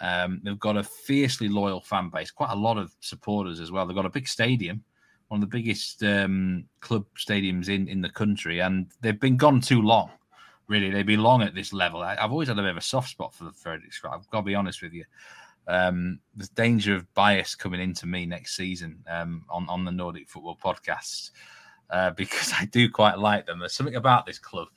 Um, they've got a fiercely loyal fan base, quite a lot of supporters as well. They've got a big stadium, one of the biggest um, club stadiums in, in the country, and they've been gone too long, really. They belong at this level. I, I've always had a bit of a soft spot for the Fredrikstad. I've got to be honest with you. Um, there's danger of bias coming into me next season um, on, on the Nordic Football Podcast uh, because I do quite like them. There's something about this club.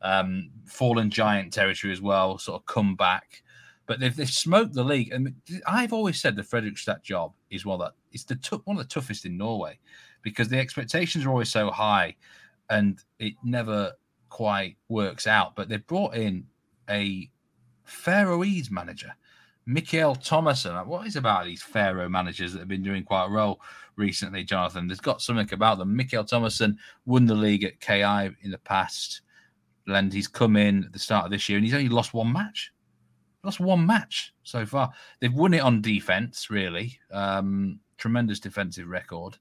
Um, fallen giant territory as well, sort of come back. But they've, they've smoked the league. And I've always said the Fredrikstad job is one of, the, it's the t- one of the toughest in Norway because the expectations are always so high and it never quite works out. But they've brought in a Faroese manager, Mikael Thomasson. What is about these Faroe managers that have been doing quite well recently, Jonathan? There's got something about them. Mikael Thomasson won the league at K I in the past, and he's come in at the start of this year and he's only lost one match. Lost one match so far. They've won it on defence, really. Um, tremendous defensive record.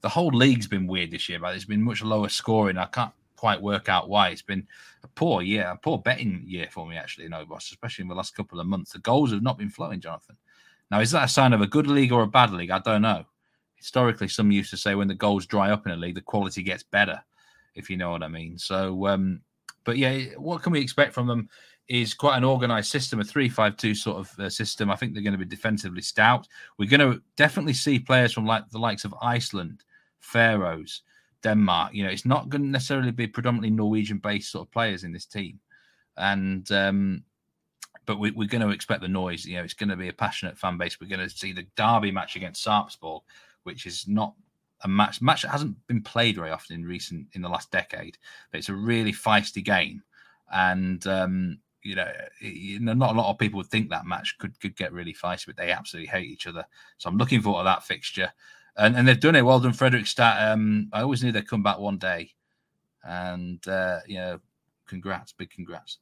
The whole league's been weird this year, but it's been much lower scoring. I can't quite work out why. It's been a poor year, a poor betting year for me, actually, in Obos, especially in the last couple of months. The goals have not been flowing, Jonathan. Now, is that a sign of a good league or a bad league? I don't know. Historically, some used to say when the goals dry up in a league, the quality gets better, if you know what I mean. So, um, but yeah, what can we expect from them? Is quite an organised system, a three five two sort of uh, system. I think they're going to be defensively stout. We're going to definitely see players from like the likes of Iceland, Faroes, Denmark. You know, it's not going to necessarily be predominantly Norwegian-based sort of players in this team. And um, but we, we're going to expect the noise. You know, it's going to be a passionate fan base. We're going to see the derby match against Sarpsborg, which is not a match match that hasn't been played very often in recent in the last decade. But it's a really feisty game, and um, You know, not a lot of people would think that match could, could get really feisty, but they absolutely hate each other. So I'm looking forward to that fixture. And and they've done it. Well done, Fredrikstad. Um, I always knew they'd come back one day. And, uh, you know, congrats, big congrats.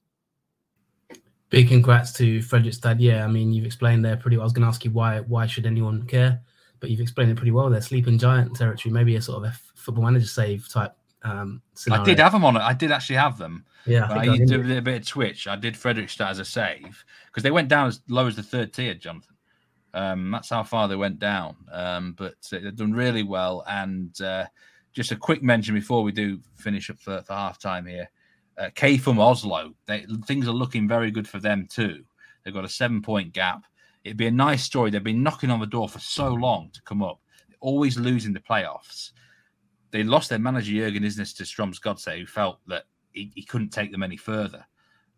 Big congrats to Fredrikstad. Yeah, I mean, you've explained there pretty well. I was going to ask you why why should anyone care, but you've explained it pretty well there. Sleeping giant territory, maybe a sort of a football manager save type. Um, I did have them on it. I did actually have them. Yeah, I, I used to do a bit of twitch. I did Fredrikstad as a save because they went down as low as the third tier, Jonathan. Um, that's how far they went down. Um, but they've done really well. And uh, just a quick mention before we do finish up for, for half time here. Uh, K from Oslo. They, things are looking very good for them too. They've got a seven-point gap. It'd be a nice story. They've been knocking on the door for so long to come up. They're always losing the playoffs. They lost their manager, Jørgen Isnes, to Strøm's Godset, who felt that he, he couldn't take them any further.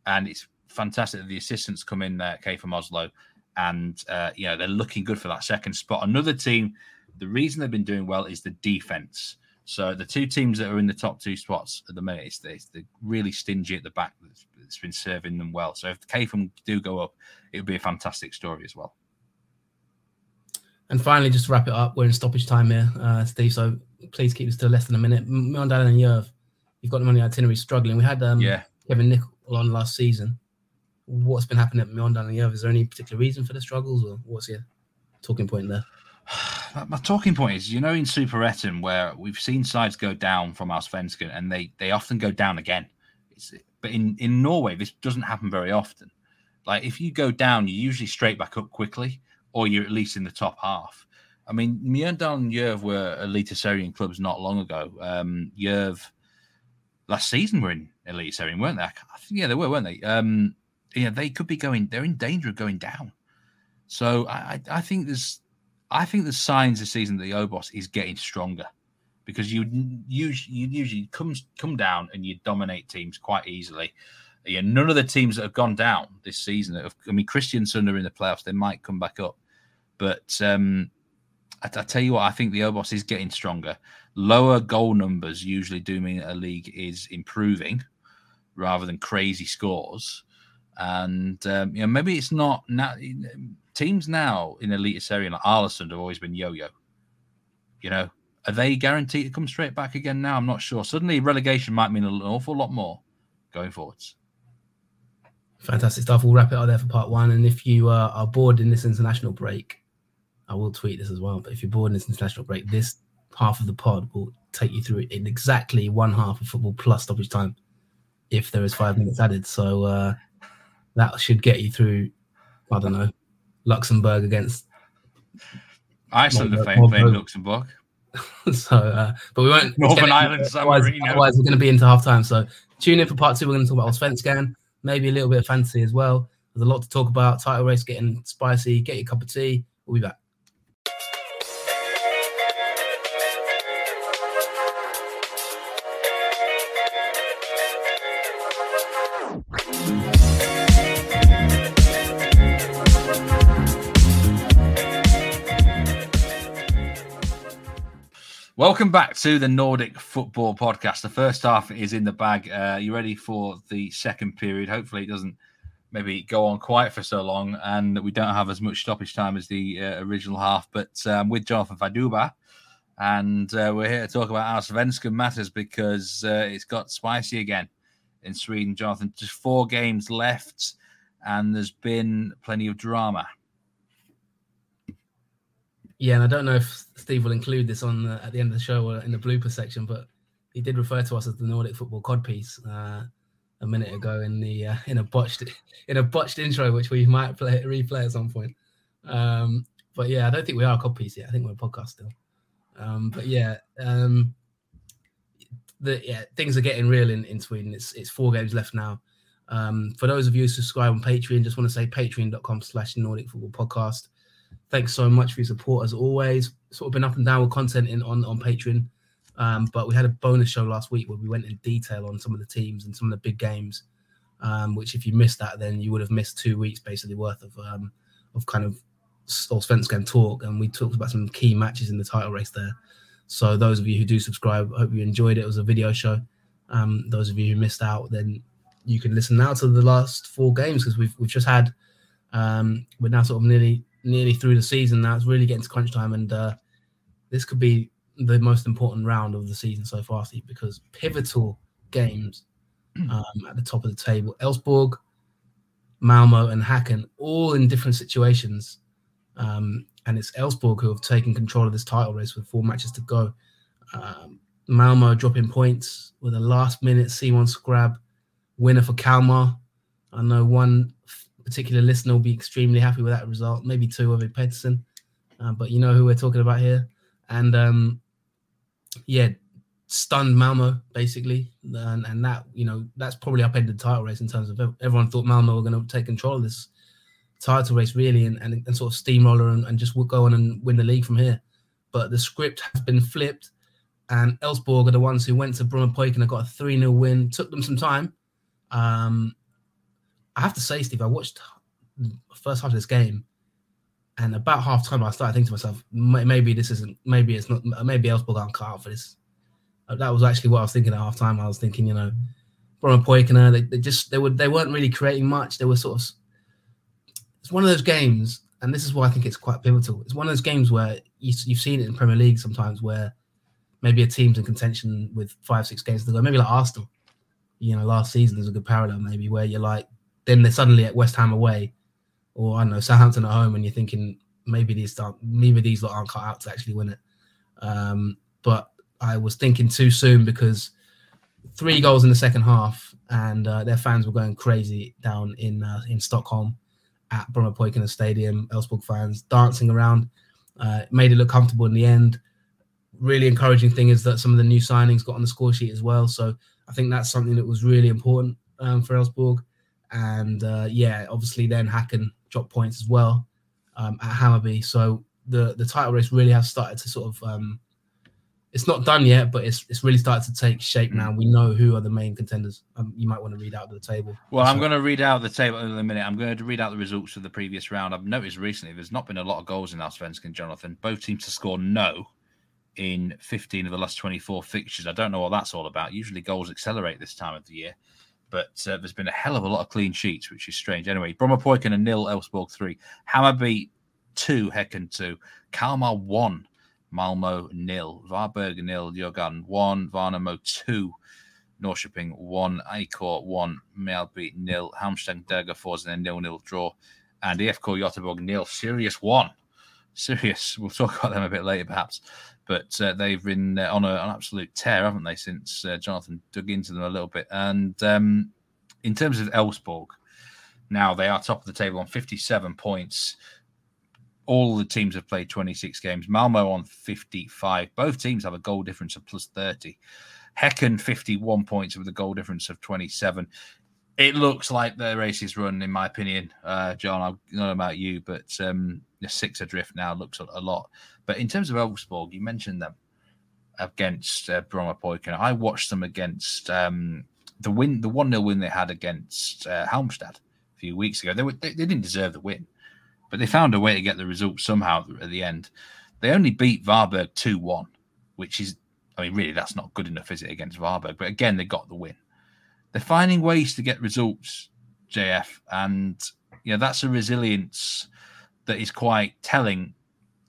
And it's fantastic that the assistants come in there, K from Oslo, and uh, you know they're looking good for that second spot. Another team, the reason they've been doing well is the defence. So the two teams that are in the top two spots at the minute, it's, it's, they're really stingy at the back. That's, that's been serving them well. So if K from do go up, it would be a fantastic story as well. And finally, just to wrap it up, we're in stoppage time here, uh, Steve, so please keep this to less than a minute. Mjøndalen and Jerv, you've got them on the itinerary struggling. We had um, yeah. Kevin Nicol on last season. What's been happening at Mjøndalen and Jerv? Is there any particular reason for the struggles, or what's your talking point there? My talking point is, you know, in Super Etten, where we've seen sides go down from Allsvenskan, and they, they often go down again. It's, but in, in Norway, this doesn't happen very often. Like, if you go down, you're usually straight back up quickly, or you're at least in the top half. I mean, Mjøndalen and Jerv were Eliteserien clubs not long ago. Um, Jerv last season were in Eliteserien, weren't they? I think, yeah, they were, weren't they? Um, yeah, they could be going. They're in danger of going down. So I, I think there's, I think there's signs this season that the Obos is getting stronger, because you usually you usually come come down and you dominate teams quite easily. Yeah, none of the teams that have gone down this season. Have, I mean, Kristiansund are in the playoffs. They might come back up, but. Um, I tell you what, I think the Obos is getting stronger. Lower goal numbers usually do mean that a league is improving rather than crazy scores. And um, you know, maybe it's not now. Teams now in Eliteserien like Ålesund have always been yo-yo. You know, are they guaranteed to come straight back again now? I'm not sure. Suddenly, relegation might mean an awful lot more going forwards. Fantastic stuff. We'll wrap it up there for part one. And if you uh, are bored in this international break, I will tweet this as well, but if you're bored in this international break, this half of the pod will take you through in exactly one half of football plus stoppage time if there is five minutes added. So uh, that should get you through, I don't know, Luxembourg against... Iceland are playing Luxembourg. so, uh, but we won't... Northern Ireland, it, otherwise, otherwise we're going to be into halftime. So tune in for part two. We're going to talk about Allsvenskan, maybe a little bit of fantasy as well. There's a lot to talk about. Title race getting spicy. Get your cup of tea. We'll be back. Welcome back to the Nordic Football Podcast. The first half is in the bag. Uh, you ready for the second period? Hopefully it doesn't maybe go on quite for so long and we don't have as much stoppage time as the uh, original half. But um, with Jonathan Faduba, and uh, we're here to talk about Allsvenskan matters because uh, it's got spicy again in Sweden. Jonathan, just four games left and there's been plenty of drama. Yeah, and I don't know if Steve will include this on the, at the end of the show or in the blooper section, but he did refer to us as the Nordic Football Codpiece uh, a minute ago in the uh, in a botched in a botched intro, which we might play replay at some point. Um, but yeah, I don't think we are a codpiece yet. I think we're a podcast still. Um, but yeah, um, the, yeah, things are getting real in, in Sweden. It's it's four games left now. Um, for those of you who subscribe on Patreon, just want to say patreon dot com slash Nordic Football Podcast. Thanks so much for your support, as always. Sort of been up and down with content in, on, on Patreon, um, but we had a bonus show last week where we went in detail on some of the teams and some of the big games, um, which if you missed that, then you would have missed two weeks basically worth of um, of kind of Allsvenskan talk, and we talked about some key matches in the title race there. So those of you who do subscribe, I hope you enjoyed it. It was a video show. Um, those of you who missed out, then you can listen now to the last four games because we've, we've just had, um, we're now sort of nearly... nearly through the season now. It's really getting to crunch time, and uh, this could be the most important round of the season so far, Steve, because pivotal games um, at the top of the table. Elfsborg, Malmö and Häcken, all in different situations. Um, and it's Elfsborg who have taken control of this title race with four matches to go. Um, Malmö dropping points with a last-minute C one scrab winner for Kalmar. I know one... particular listener will be extremely happy with that result, maybe two of it, Pedersen, uh, but you know who we're talking about here. And um, yeah, stunned Malmo basically, and, and that you know that's probably upended the title race in terms of everyone thought Malmo were going to take control of this title race really, and, and, and sort of steamroller and, and just go on and win the league from here. But the script has been flipped, and Elfsborg are the ones who went to Brommapoiken and got a three nil win. Took them some time. Um, I have to say, Steve, I watched the first half of this game, and about half time I started thinking to myself, maybe this isn't, maybe it's not, maybe Elfsborg aren't cut out for this. That was actually what I was thinking at half time. I was thinking, you know, Brommapoiken, they, they just, they, were, they weren't really creating much. They were sort of, it's one of those games, and this is why I think it's quite pivotal. It's one of those games where you, you've seen it in Premier League sometimes where maybe a team's in contention with five, six games to go, maybe like Arsenal, you know, last season there's a good parallel maybe where you're like, then they're suddenly at West Ham away, or I don't know, Southampton at home, and you're thinking maybe these aren't, maybe these lot aren't cut out to actually win it. Um, but I was thinking too soon because three goals in the second half, and uh, their fans were going crazy down in uh, in Stockholm at Brommapoiken Stadium. Elfsborg fans dancing around, uh, made it look comfortable in the end. Really encouraging thing is that some of the new signings got on the score sheet as well. So I think that's something that was really important um, for Elfsborg. And, uh, yeah, obviously then Häcken dropped points as well um, at Hammarby. So the, the title race really has started to sort of um, – it's not done yet, but it's it's really started to take shape now. We know who are the main contenders. Um, you might want to read out the table. Well, I'm going to read out the table in a minute. I'm going to read out the results of the previous round. I've noticed recently there's not been a lot of goals in Allsvenskan, Jonathan. Both teams to score no in fifteen of the last twenty-four fixtures. I don't know what that's all about. Usually goals accelerate this time of the year. But uh, there's been a hell of a lot of clean sheets, which is strange. Anyway, Brommapoiken a nil, Elfsborg three, Hammarby two, Häcken two, Kalmar one, Malmo nil, Varberg nil, Jorgan one, Värnamo two, Norrköping one, Eikor one, Mjällby nil, Halmstad Daggerfors and a nil nil draw, and E F K Göteborg nil, Sirius one, Sirius, we'll talk about them a bit later perhaps, but uh, they've been uh, on a, an absolute tear, haven't they, since uh, Jonathan dug into them a little bit. And um, in terms of Elfsborg, now they are top of the table on fifty-seven points. All the teams have played twenty-six games. Malmö on fifty-five. Both teams have a goal difference of plus thirty. Häcken fifty-one points with a goal difference of twenty-seven. It looks like the race is run, in my opinion, uh, John. I don't know about you, but um, the six adrift now looks a, a lot. But in terms of Elfsborg, you mentioned them against uh, Bromma Poikin. I watched them against um, the win, the one nil win they had against uh, Halmstad a few weeks ago. They, were, they, they didn't deserve the win, but they found a way to get the result somehow at the end. They only beat Varberg two one, which is, I mean, really, that's not good enough, is it, against Varberg? But again, they got the win. They're finding ways to get results, J F, and you know, that's a resilience that is quite telling.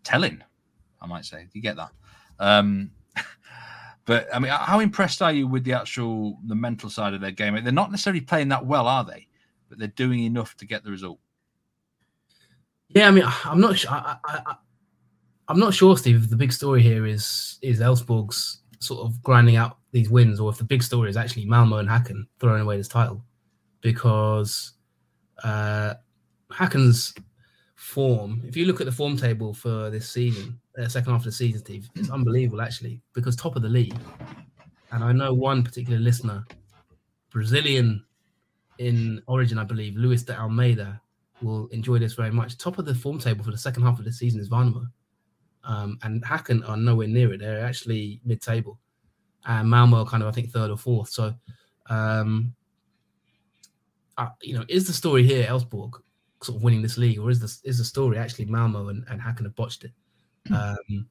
Telling, I might say. You get that? Um, but, I mean, how impressed are you with the actual, the mental side of their game? They're not necessarily playing that well, are they? But they're doing enough to get the result. Yeah, I mean, I'm not sure. I, I, I, I'm not sure, Steve, if the big story here is is Elfsborg's sort of grinding out these wins, or if the big story is actually Malmo and Häcken throwing away this title, because uh, Hakken's form, if you look at the form table for this season, uh, second half of the season, Steve, it's unbelievable actually, because top of the league, and I know one particular listener, Brazilian in origin, I believe, Luis de Almeida, will enjoy this very much. Top of the form table for the second half of the season is Vålerenga. Um, and Häcken are nowhere near it. They're actually mid-table. And Malmö are kind of, I think, third or fourth. So, um, uh, you know, is the story here Elfsborg sort of winning this league, or is the, is the story actually Malmö and, and Häcken have botched it? Um,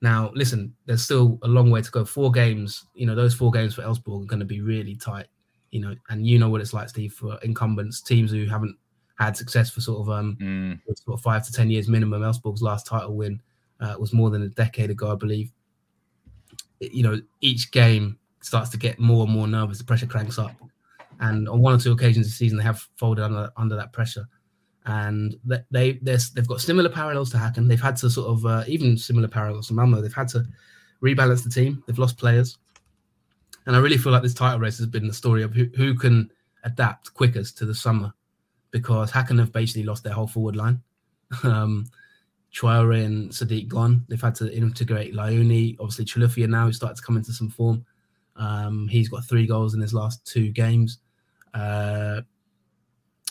now, listen, there's still a long way to go. Four games, you know, those four games for Elfsborg are going to be really tight, you know, and you know what it's like, Steve, for incumbents, teams who haven't had success for sort of, um, mm. sort of five to ten years minimum. Elfsborg's last title win Uh, was more than a decade ago, I believe. It, you know, each game starts to get more and more nervous. The pressure cranks up. And on one or two occasions this season, they have folded under, under that pressure. And they, they, they've got similar parallels to Häcken. They've had to sort of, uh, even similar parallels to Malmö, they've had to rebalance the team. They've lost players. And I really feel like this title race has been the story of who, who can adapt quickest to the summer, because Häcken have basically lost their whole forward line. um, Traore and Sadiq gone. They've had to integrate Launi. Obviously, Chilufya now, who started to come into some form. Um, he's got three goals in his last two games. Uh,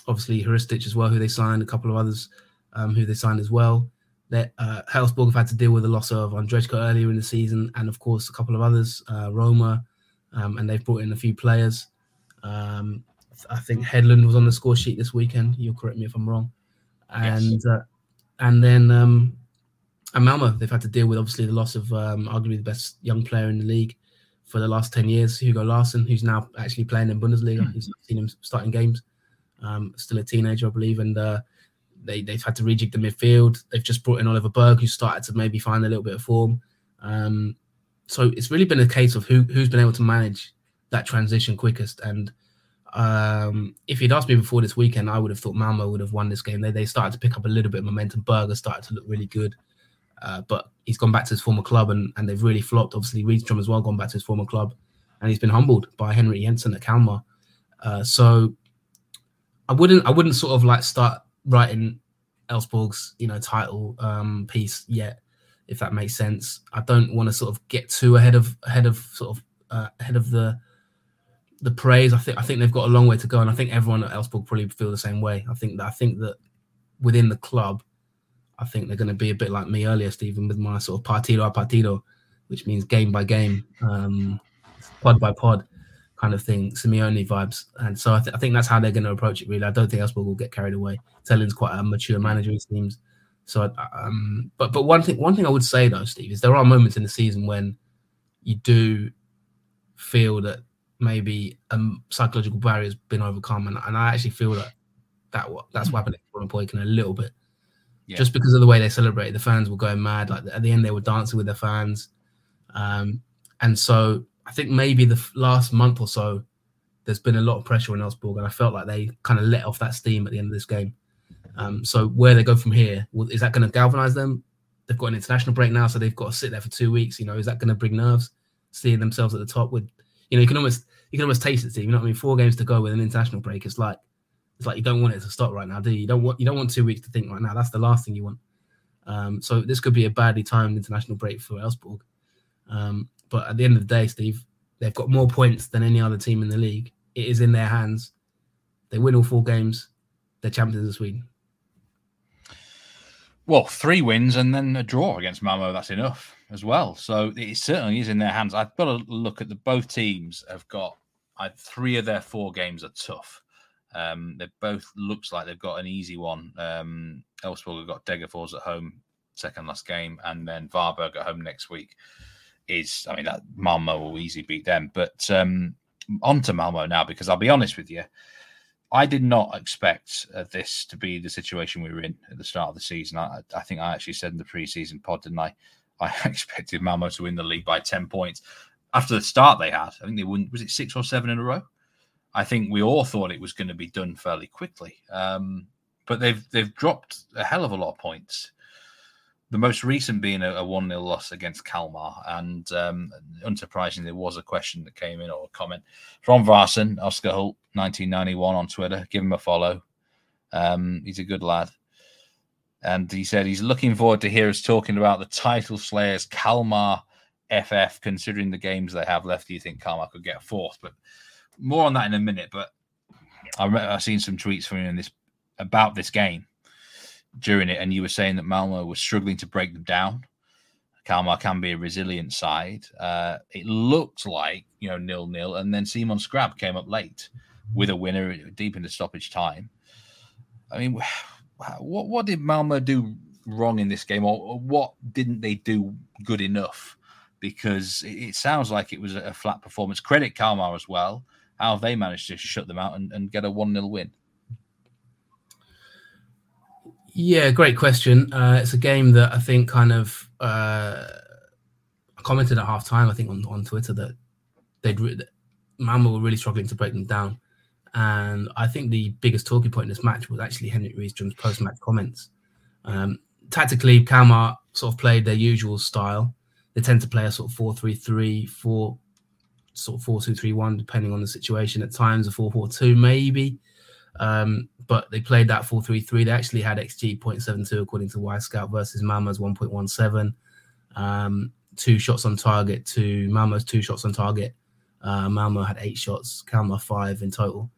obviously, Hristic as well, who they signed. A couple of others um, who they signed as well. They, uh, Helsborg have had to deal with the loss of Andrejko earlier in the season, and, of course, a couple of others, uh, Roma, um, and they've brought in a few players. Um, I think Hedlund was on the score sheet this weekend. You'll correct me if I'm wrong. And... Yes. Uh, And then um, and Malmo, they've had to deal with, obviously, the loss of um, arguably the best young player in the league for the last ten years, Hugo Larsson, who's now actually playing in Bundesliga. Mm-hmm. He's seen him starting games, um, still a teenager, I believe. And uh, they, they've had to rejig the midfield. They've just brought in Oliver Berg, who started to maybe find a little bit of form. Um, so it's really been a case of who, who's been able to manage that transition quickest. And Um, if you'd asked me before this weekend, I would have thought Malmo would have won this game. They they started to pick up a little bit of momentum. Berger started to look really good, uh, but he's gone back to his former club, and, and they've really flopped. Obviously, Rydström as well gone back to his former club, and he's been humbled by Henrik Jensen at Kalmar. Uh, so I wouldn't I wouldn't sort of like start writing Elfsborg's, you know, title um, piece yet, if that makes sense. I don't want to sort of get too ahead of ahead of sort of uh, ahead of the. The praise, I think. I think they've got a long way to go, and I think everyone at Elfsborg probably feel the same way. I think that. I think that within the club, I think they're going to be a bit like me earlier, Stephen, with my sort of partido a partido, which means game by game, um, pod by pod, kind of thing, Simeone vibes. And so I, th- I think that's how they're going to approach it. Really, I don't think Elfsborg will get carried away. Tellin's quite a mature manager, it seems. So, um, but but one thing, one thing I would say though, Steve, is there are moments in the season when you do feel that maybe a psychological barrier has been overcome. And, and I actually feel that, that what, that's what happened to Poikin a little bit. Yeah. Just because of the way they celebrated, the fans were going mad. Like at the end, they were dancing with their fans. Um, and so I think maybe the last month or so, there's been a lot of pressure on Elfsborg, and I felt like they kind of let off that steam at the end of this game. Um, so where they go from here, is that going to galvanise them? they've got an international break now, so they've got to sit there for two weeks. You know, is that going to bring nerves? Seeing themselves at the top with, you know, you can almost you can almost taste it, team. You know what I mean? Four games to go with an international break. It's like it's like you don't want it to stop right now, do you? You don't want you don't want two weeks to think right now. That's the last thing you want. Um, so this could be a badly timed international break for Elfsborg. Um, but at the end of the day, Steve, they've got more points than any other team in the league. It is in their hands. They win all four games. They're champions of Sweden. Well, three wins and then a draw against Malmö. That's enough as well. So it certainly is in their hands. I've got to look at the both teams have got I, three of their four games are tough. Um, they both looks like they've got an easy one. Um, Elfsborg have got Degerfors at home, second last game, and then Varberg at home next week. Is I mean that Malmö will easily beat them. But um, on to Malmö now, because I'll be honest with you, I did not expect uh, this to be the situation we were in at the start of the season. I, I think I actually said in the pre-season pod, didn't I? I expected Malmö to win the league by ten points after the start they had. I think they won. Was it six or seven in a row? I think we all thought it was going to be done fairly quickly, um, but they've they've dropped a hell of a lot of points. The most recent being a one nil loss against Kalmar. And um, unsurprisingly, there was a question that came in or a comment from Varson, Oscar Holt, nineteen ninety-one on Twitter. Give him a follow. Um, he's a good lad. And he said he's looking forward to hear us talking about the title slayers, Kalmar F F, considering the games they have left. Do you think Kalmar could get fourth? But more on that in a minute. But I remember I've seen some tweets from him in this, about this game. During it, and you were saying that Malmö was struggling to break them down. Kalmar can be a resilient side. Uh, it looked like, you know, nil-nil, and then Simon Skrabb came up late with a winner deep into stoppage time. I mean, what what did Malmö do wrong in this game, or, or what didn't they do good enough? Because it, it sounds like it was a flat performance. Credit Kalmar as well. How have they managed to shut them out and, and get a one nil win? Yeah, great question. Uh, it's a game that I think kind of uh, I commented at half time, I think on, on Twitter that they'd re- that Malmö were really struggling to break them down. And I think the biggest talking point in this match was actually Henrik Rydström's post-match comments. Um, tactically, Kalmar sort of played their usual style. They tend to play a sort of four three three, four sort of four two three one, depending on the situation. At times, a four four two maybe. Um, but they played that four three three. They actually had X G zero point seven two according to WhyScout versus Malmö's one point one seven. Um, two shots on target to Malmö's two shots on target. Uh, Malmö had eight shots, Kalmar five in total.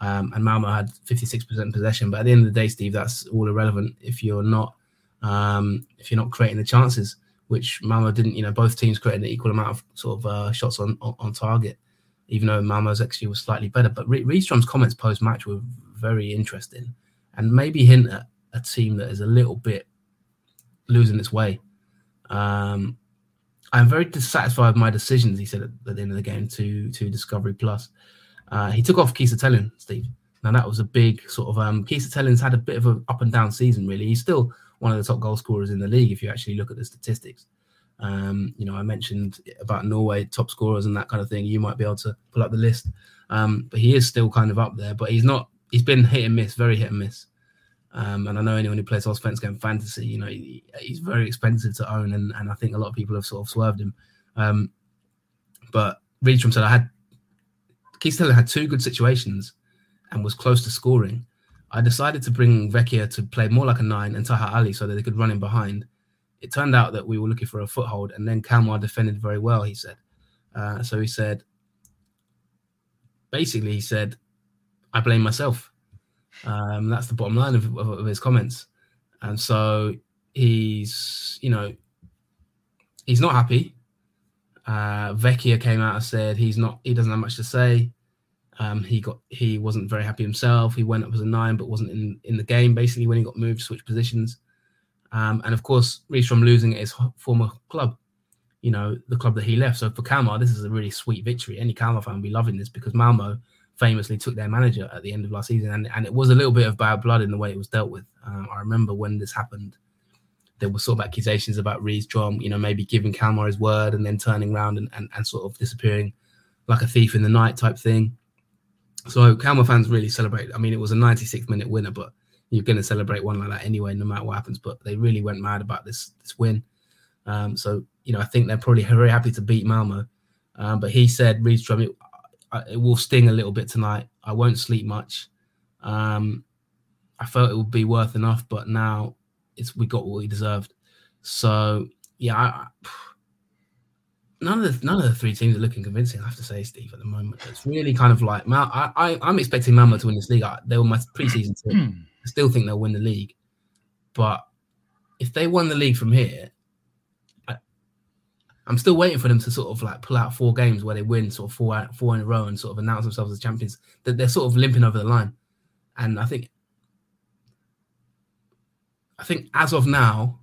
Um, and Malmö had fifty-six percent possession. But at the end of the day, Steve, that's all irrelevant if you're not um, if you're not creating the chances, which Malmö didn't. You know, both teams created an equal amount of sort of uh, shots on, on on target, even though Malmö's X G was slightly better. But Rydström's comments post-match were very interesting and maybe hint at a team that is a little bit losing its way. Um, I'm very dissatisfied with my decisions, he said at, at the end of the game, to to Discovery Plus. Uh, he took off Kisa Tellin, Steve. Now, that was a big sort of... Um, Kisa Tellin's had a bit of an up-and-down season, really. He's still one of the top goal scorers in the league, if you actually look at the statistics. Um, you know, I mentioned about Norway top scorers and that kind of thing. You might be able to pull up the list, um, but he is still kind of up there. But he's not. He's been hit and miss, very hit and miss. Um, and I know anyone who plays Allsvenskan and fantasy, you know, he, he's very expensive to own, and, and I think a lot of people have sort of swerved him. Um, but Rydström said I had. Kisa had two good situations, and was close to scoring. I decided to bring Vecchia to play more like a nine and Taha Ali so that they could run in behind. It turned out that we were looking for a foothold, and then Kalmar defended very well, he said. Uh, so he said, basically, he said, I blame myself. Um, that's the bottom line of, of his comments. And so he's, you know, he's not happy. Uh, Vecchia came out and said he's not, he doesn't have much to say. Um, he got, he wasn't very happy himself. He went up as a nine, but wasn't in, in the game, basically, when he got moved to switch positions. Um, and, of course, Rydström losing at his former club, you know, the club that he left. So, for Kalmar, this is a really sweet victory. Any Kalmar fan will be loving this because Malmö famously took their manager at the end of last season. And, and it was a little bit of bad blood in the way it was dealt with. Um, I remember when this happened, there were sort of accusations about Rydström, you know, maybe giving Kalmar his word and then turning around and, and, and sort of disappearing like a thief in the night type thing. So, Kalmar fans really celebrated. I mean, it was a ninety-six minute winner, but you're going to celebrate one like that anyway, no matter what happens. But they really went mad about this this win. Um, so, you know, I think they're probably very happy to beat Malmö. Um, but he said, Rydström, it, it will sting a little bit tonight. I won't sleep much. Um, I felt it would be worth enough, but now it's we got what we deserved. So, yeah, I, I, none of the none of the three teams are looking convincing, I have to say, Steve, at the moment. It's really kind of like, Mal, I, I, I'm expecting Malmö to win this league. I, they were my preseason team. I still think they'll win the league. But if they won the league from here, I, I'm still waiting for them to sort of like pull out four games where they win sort of four, four in a row and sort of announce themselves as champions. They're, they're sort of limping over the line. And I think, I think as of now,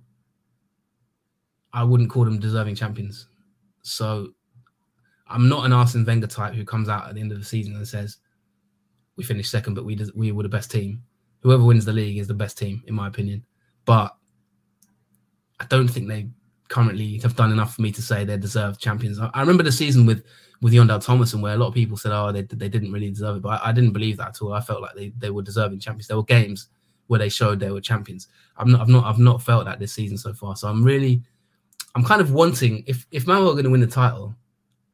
I wouldn't call them deserving champions. So I'm not an Arsene Wenger type who comes out at the end of the season and says, we finished second, but we des- we were the best team. Whoever wins the league is the best team, in my opinion. But I don't think they currently have done enough for me to say they're deserved champions. I, I remember the season with with Yondell Thomason where a lot of people said, oh, they they didn't really deserve it. But I, I didn't believe that at all. I felt like they, they were deserving champions. There were games where they showed they were champions. I'm not, I've not, I've not felt that this season so far. So I'm really... I'm kind of wanting, if, if Malmö are going to win the title,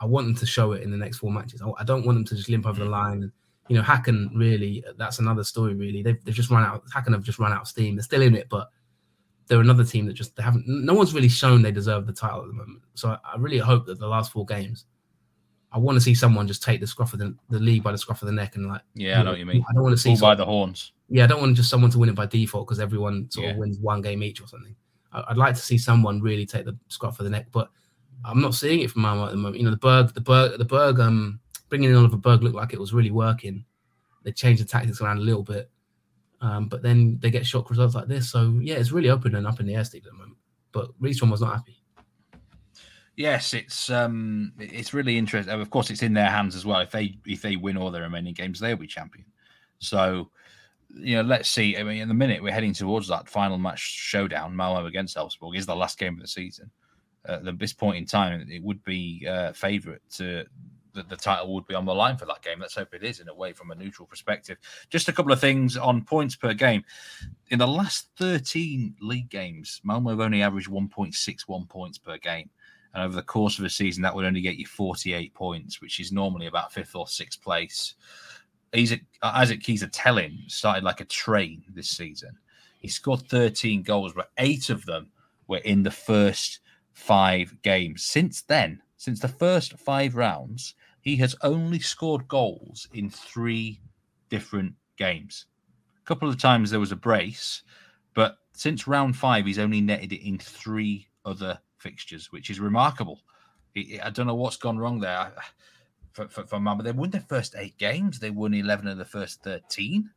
I want them to show it in the next four matches. I, I don't want them to just limp over the line. And, you know, Hacken, really, that's another story, really. They've, they've just run out, Hacken have just run out of steam. They're still in it, but they're another team that just, they haven't, no one's really shown they deserve the title at the moment. So I, I really hope that the last four games, I want to see someone just take the scruff of the, the league by the scruff of the neck and like... Yeah, I know, know what you mean. I don't want to see... All by the horns. Yeah, I don't want just someone to win it by default because everyone sort yeah. of wins one game each or something. I'd like to see someone really take the scruff of the neck, but I'm not seeing it from Malmö at the moment. You know, the Berg, the Berg, the Berg, um, bringing in Oliver Berg looked like it was really working. They changed the tactics around a little bit, um, but then they get shock results like this. So, yeah, it's really open and up in the air, Steve, at the moment. But Rydström was not happy. Yes, it's um, it's really interesting. Of course, it's in their hands as well. If they if they win all their remaining games, they'll be champion. So... You know, let's see. I mean, in the minute we're heading towards that final match showdown, Malmö against Sarpsborg is the last game of the season. Uh, at this point in time, it would be uh, favourite to the, the title would be on the line for that game. Let's hope it is in a way from a neutral perspective. Just a couple of things on points per game. In the last thirteen league games, Malmö have only averaged one point six one points per game. And over the course of a season, that would only get you forty-eight points, which is normally about fifth or sixth place. He's a, Isaac Keys are telling started like a train this season. He scored thirteen goals, but eight of them were in the first five games. Since then, since the first five rounds, he has only scored goals in three different games. A couple of times there was a brace, but since round five, he's only netted it in three other fixtures, which is remarkable. I don't know what's gone wrong there. I, For, for, for Malmö, they won their first eight games. They won eleven of the first thirteen.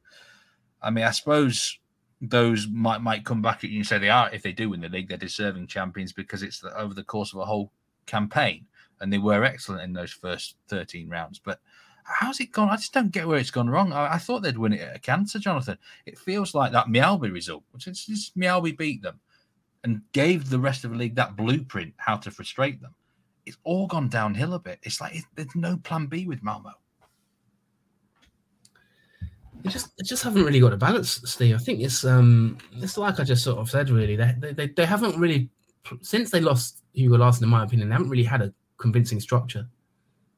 I mean, I suppose those might might come back at you and say they are, if they do win the league, they're deserving champions because it's the, over the course of a whole campaign, and they were excellent in those first thirteen rounds. But how's it gone? I just don't get where it's gone wrong. I, I thought they'd win it at a canter, Jonathan. It feels like that Mjallby result, which is just Mjallby beat them and gave the rest of the league that blueprint how to frustrate them. It's all gone downhill a bit. It's like it, there's no plan B with Malmö. They just, they just haven't really got a balance, Steve. I think it's um, it's like I just sort of said, really. They they they haven't really, since they lost Hugo Larsson, in my opinion, they haven't really had a convincing structure.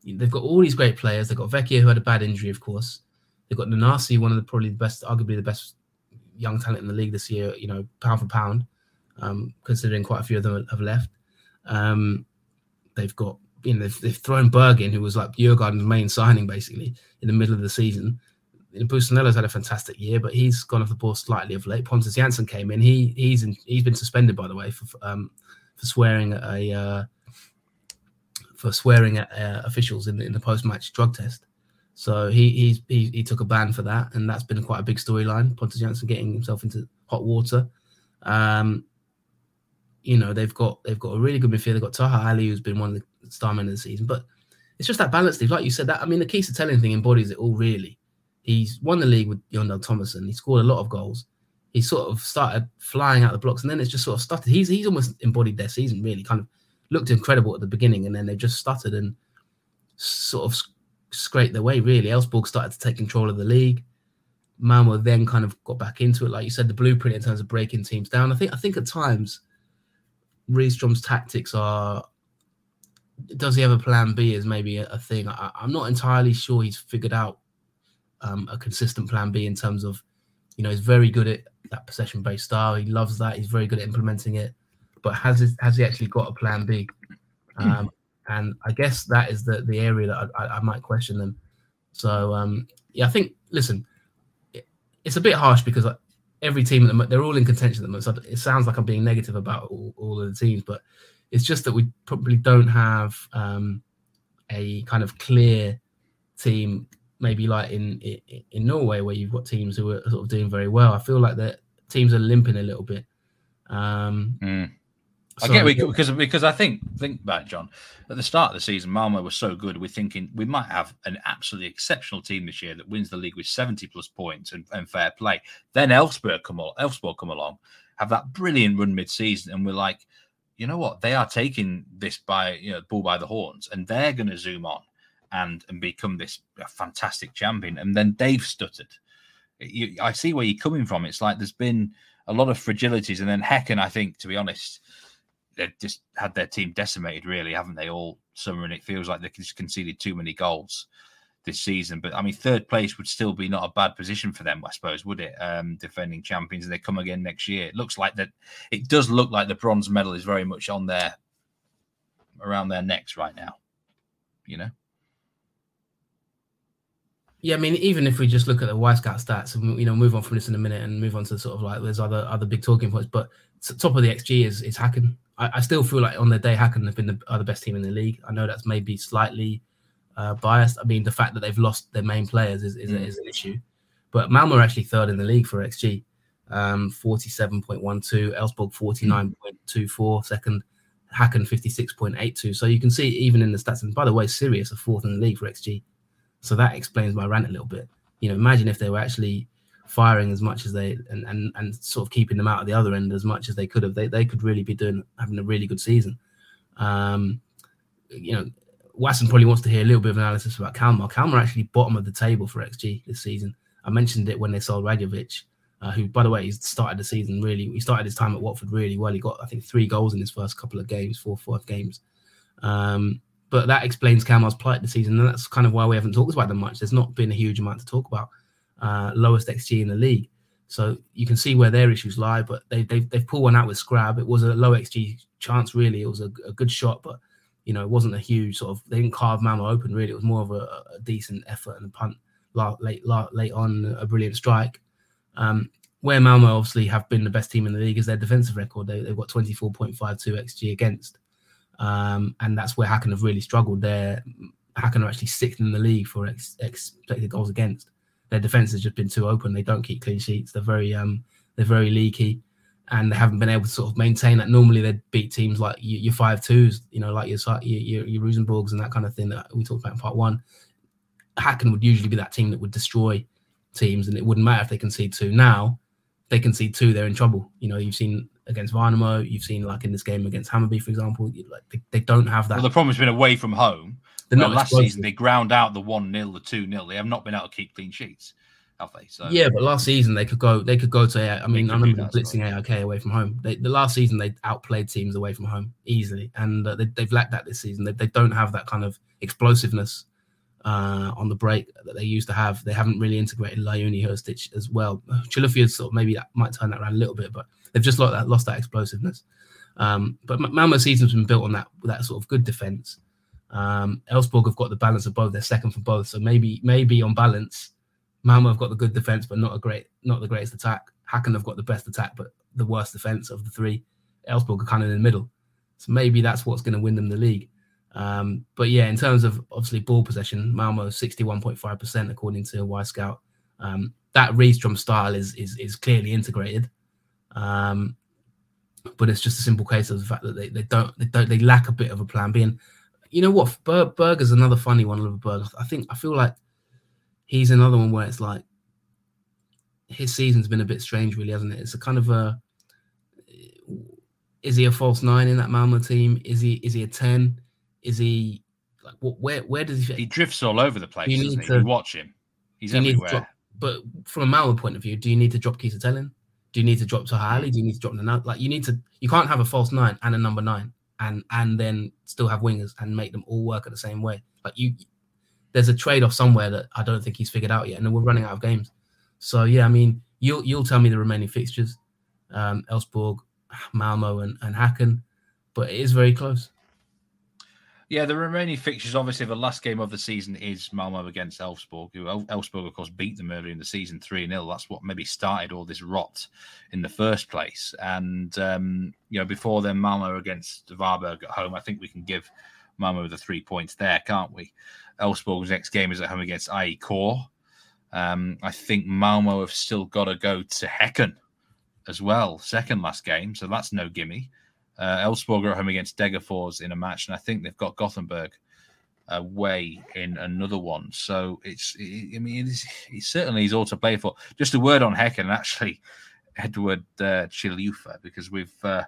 They've got all these great players. They've got Vecchia, who had a bad injury, of course. They've got Nanasi, one of the probably the best, arguably the best young talent in the league this year, you know, pound for pound, um, considering quite a few of them have left. Um, They've got, you know, they've, they've thrown Berg in, who was like Jurgen's main signing, basically, in the middle of the season. And Busanello's had a fantastic year, but he's gone off the ball slightly of late. Pontus Jansson came in. He he's in, he's been suspended, by the way, for um, for swearing at a uh, for swearing at uh, officials in the, in the post match drug test. So he he's, he he took a ban for that, and that's been quite a big storyline. Pontus Jansson getting himself into hot water. Um, You know, they've got they've got a really good midfield. They've got Taha Ali, who's been one of the star men of the season. But it's just that balance, Steve. Like you said, that I mean, the keys to telling thing embodies it all, really. He's won the league with Yondell Thomason. He scored a lot of goals. He sort of started flying out the blocks, and then it's just sort of stuttered. He's he's almost embodied their season, really. Kind of looked incredible at the beginning, and then they just stuttered and sort of sc- scraped their way, really. Elfsborg started to take control of the league. Malmö then kind of got back into it. Like you said, the blueprint in terms of breaking teams down. I think I think at times, Riestrom's tactics are, does he have a plan B is maybe a, a thing. I, I'm not entirely sure he's figured out um, a consistent plan B in terms of, you know, he's very good at that possession-based style. He loves that. He's very good at implementing it. But has his, has he actually got a plan B? Um, and I guess that is the, the area that I, I, I might question them. So, um, yeah, I think, listen, it, it's a bit harsh because like, every team, at the, they're all in contention at the moment. So it sounds like I'm being negative about all, all of the teams, but it's just that we probably don't have um, a kind of clear team, maybe like in, in in Norway where you've got teams who are sort of doing very well. I feel like the teams are limping a little bit. Um, mm. I get it because because I think think back, John, at the start of the season, Malmö was so good. We're thinking we might have an absolutely exceptional team this year that wins the league with seventy plus points and, and fair play. Then Elfsborg come along, Elfsborg come along, have that brilliant run mid-season, and we're like, you know what? They are taking this by you know bull by the horns, and they're going to zoom on and and become this fantastic champion. And then they've stuttered. You, I see where you're coming from. It's like there's been a lot of fragilities, and then Hecken, I think, to be honest, they've just had their team decimated, really, haven't they, all summer? And it feels like they've just conceded too many goals this season. But, I mean, third place would still be not a bad position for them, I suppose, would it? Um, defending champions, and they come again next year. It looks like that. It does look like the bronze medal is very much on their, around their necks right now, you know? Yeah, I mean, even if we just look at the White Scout stats and, you know, move on from this in a minute and move on to sort of like there's other other big talking points, but top of the X G is is Hacken. I, I still feel like on their day, Hacken have been the, are the best team in the league. I know that's maybe slightly uh, biased. I mean, the fact that they've lost their main players is is, mm. is an issue. But Malmö are actually third in the league for X G, um, forty-seven point one two, Elfsborg forty-nine point two four, second, Hacken fifty-six point eight two. So you can see even in the stats, and by the way, Sirius are fourth in the league for X G. So that explains my rant a little bit. You know, imagine if they were actually firing as much as they and, and, and sort of keeping them out at the other end as much as they could have. They they could really be doing having a really good season. Um, you know, Wasson probably wants to hear a little bit of analysis about Kalmar. Kalmar are actually bottom of the table for X G this season. I mentioned it when they sold Radjovic, uh, who, by the way, he started the season really. He started his time at Watford really well. He got, I think, three goals in his first couple of games, four, five games. Um, But that explains Kalmar's plight this season, and that's kind of why we haven't talked about them much. There's not been a huge amount to talk about. Uh, lowest X G in the league. So you can see where their issues lie, but they, they've they've pulled one out with Scrab. It was a low X G chance, really. It was a, a good shot, but you know it wasn't a huge sort of... They didn't carve Malmö open, really. It was more of a, a decent effort and a punt late, late, late on, a brilliant strike. Um, where Malmö obviously have been the best team in the league is their defensive record. They, they've got twenty-four point five two X G against. Um, and that's where Hacken have really struggled. They're, Hacken are actually sixth in the league for ex, expected goals against. Their defence has just been too open. They don't keep clean sheets. They're very um, they're very leaky, and they haven't been able to sort of maintain that. Normally, they'd beat teams like your five-twos, you know, like your, your, your Rosenborgs and that kind of thing that we talked about in part one. Hacken would usually be that team that would destroy teams, and it wouldn't matter if they concede two. Now, if they concede two, they're in trouble. You know, you've seen... against Värnamo, you've seen like in this game against Hammarby, for example, like they, they don't have that. Well, the problem's been away from home. Not last season, they ground out the one nil, the two nil. They have not been able to keep clean sheets, have they? So yeah, but last season they could go. They could go to. I mean, I remember blitzing A I K away from home. They, the last season they outplayed teams away from home easily, and uh, they, they've lacked that this season. They, they don't have that kind of explosiveness uh, on the break that they used to have. They haven't really integrated Lajoni Hurstich as well. Chilufya sort of maybe that might turn that around a little bit, but. They've just lost that, lost that explosiveness. Um, but Malmö's season's been built on that that sort of good defence. Um, Elfsborg have got the balance of both. They're second for both. So maybe maybe on balance, Malmö have got the good defence, but not a great not the greatest attack. Hacken have got the best attack, but the worst defence of the three. Elfsborg are kind of in the middle. So maybe that's what's going to win them the league. Um, but yeah, in terms of obviously ball possession, Malmö sixty-one point five percent according to Y Scout. Um, that Rieström style is is is clearly integrated. Um, but it's just a simple case of the fact that they, they don't they don't they lack a bit of a plan B. And you know what, Ber- Berger's another funny one. Oliver Berger, I think I feel like he's another one where it's like his season's been a bit strange, really, hasn't it? It's a kind of a is he a false nine in that Malmö team? Is he is he a ten? Is he like what? Where where does he? He drifts all over the place. You need doesn't he? To you watch him. He's everywhere. But from a Malmö point of view, do you need to drop Keita Tellin? Do you need to drop Tahali? Do you need to drop Nanat? Like, you need to, you can't have a false nine and a number nine and and then still have wingers and make them all work at the same way. Like, you, there's a trade-off somewhere that I don't think he's figured out yet, and we're running out of games. So yeah, I mean, you'll you'll tell me the remaining fixtures: um, Elfsborg, Malmö, and and Häcken. But it is very close. Yeah, the remaining fixtures, obviously, the last game of the season is Malmö against Elfsborg, who Elfsborg, of course, beat them earlier in the season three nil. That's what maybe started all this rot in the first place. And, um, you know, before then, Malmö against Varberg at home. I think we can give Malmö the three points there, can't we? Elfsborg's next game is at home against I E Kor. Um, I think Malmö have still got to go to Häcken as well, second last game, so that's no gimme. Uh, Elfsborg are at home against Degerfors in a match, and I think they've got Gothenburg away in another one. So it's, it, I mean, it's, it certainly is all to play for. Just a word on Häcken, actually, Edward uh, Chilufa, because we've uh,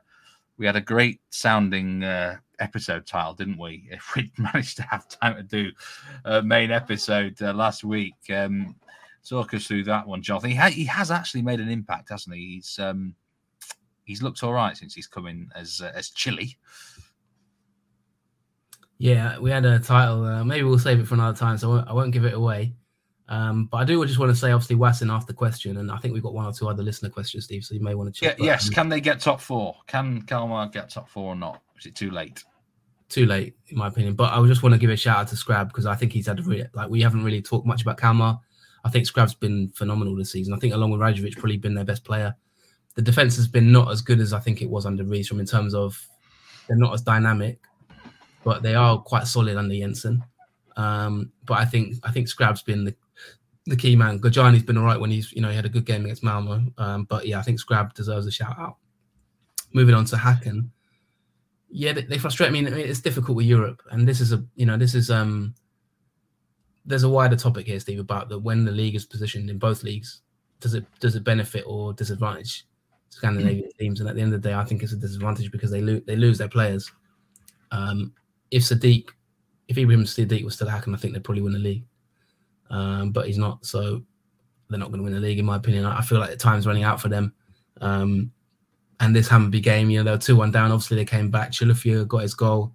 we had a great sounding uh, episode title, didn't we? If we'd managed to have time to do a main episode uh, last week, um, talk us through that one, Jonathan. He, ha- he has actually made an impact, hasn't he? He's um, He's looked all right since he's come in as uh, as Chile. Yeah, we had a title. Uh, maybe we'll save it for another time, so I won't, I won't give it away. Um, but I do just want to say, obviously, Wasson asked the question, and I think we've got one or two other listener questions, Steve, so you may want to check. Yeah, yes, um, can they get top four? Can Kalmar get top four or not? Is it too late? Too late, in my opinion. But I just want to give a shout-out to Scrab, because I think he's had a really, like, we haven't really talked much about Kalmar. I think Scrab's been phenomenal this season. I think, along with Rajovic, probably been their best player. The defence has been not as good as I think it was under Rydström in terms of they're not as dynamic, but they are quite solid under Jensen. Um, but I think I think Scrab's been the, the key man. Gojani's been all right when he's, you know, he had a good game against Malmö. Um, but yeah, I think Scrab deserves a shout out. Moving on to Häcken. Yeah, they, they frustrate me. I mean, it's difficult with Europe, and this is a you know this is um. There's a wider topic here, Steve, about the when the league is positioned in both leagues. Does it does it benefit or disadvantage Scandinavian teams? And at the end of the day, I think it's a disadvantage because they lose they lose their players. Um, if Sadiq, if Ibrahim Sadiq was still Häcken, I think they'd probably win the league. Um, but he's not, so they're not going to win the league, in my opinion. I, I feel like the time's running out for them. Um, and this Hammarby game, you know, they were two one down. Obviously, they came back. Chilufya got his goal.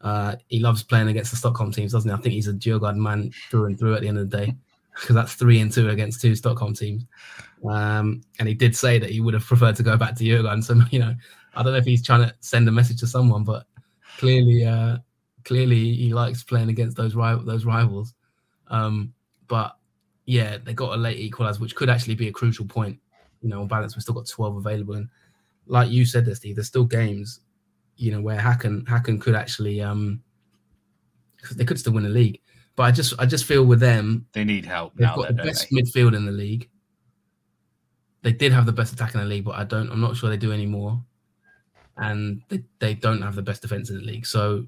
Uh, he loves playing against the Stockholm teams, doesn't he? I think he's a Djurgården man through and through at the end of the day, because that's three and two against two Stockholm teams. Um, and he did say that he would have preferred to go back to Jurgen. So, you know, I don't know if he's trying to send a message to someone, but clearly uh, clearly, he likes playing against those, rival- those rivals. Um, but, yeah, they got a late equaliser, which could actually be a crucial point. You know, on balance, we've still got twelve available. And like you said there, Steve, there's still games, you know, where Häcken, Häcken could actually um, – they could still win the league. But I just I just feel with them... They need help. They've now got the best they? midfield in the league. They did have the best attack in the league, but I don't, I'm not sure they do anymore. And they, they don't have the best defence in the league. So,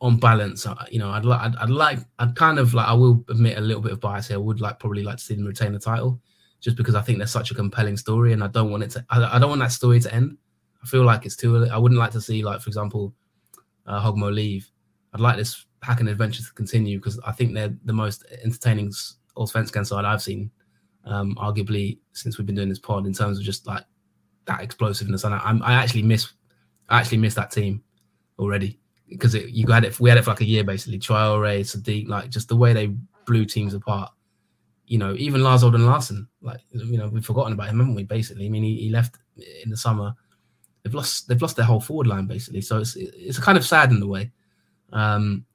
on balance, you know, I'd, li- I'd, I'd like... I'd kind of like... I will admit a little bit of bias here. I would like probably like to see them retain the title just because I think they're such a compelling story and I don't want it to... I, I don't want that story to end. I feel like it's too... I wouldn't like to see, like, for example, uh, Hogmo leave. I'd like this... Häcken adventures to continue because I think they're the most entertaining Allsvenskan side I've seen, um, arguably since we've been doing this pod in terms of just like that explosiveness. And I, I actually miss, I actually miss that team already because it, you had it. We had it for like a year basically. Traore, Sadiq, like just the way they blew teams apart. You know, even Lars Olden Larsen, like you know, we've forgotten about him, haven't we? Basically, I mean, he, he left in the summer. They've lost, they've lost their whole forward line basically. So it's it's kind of sad in a way. Um,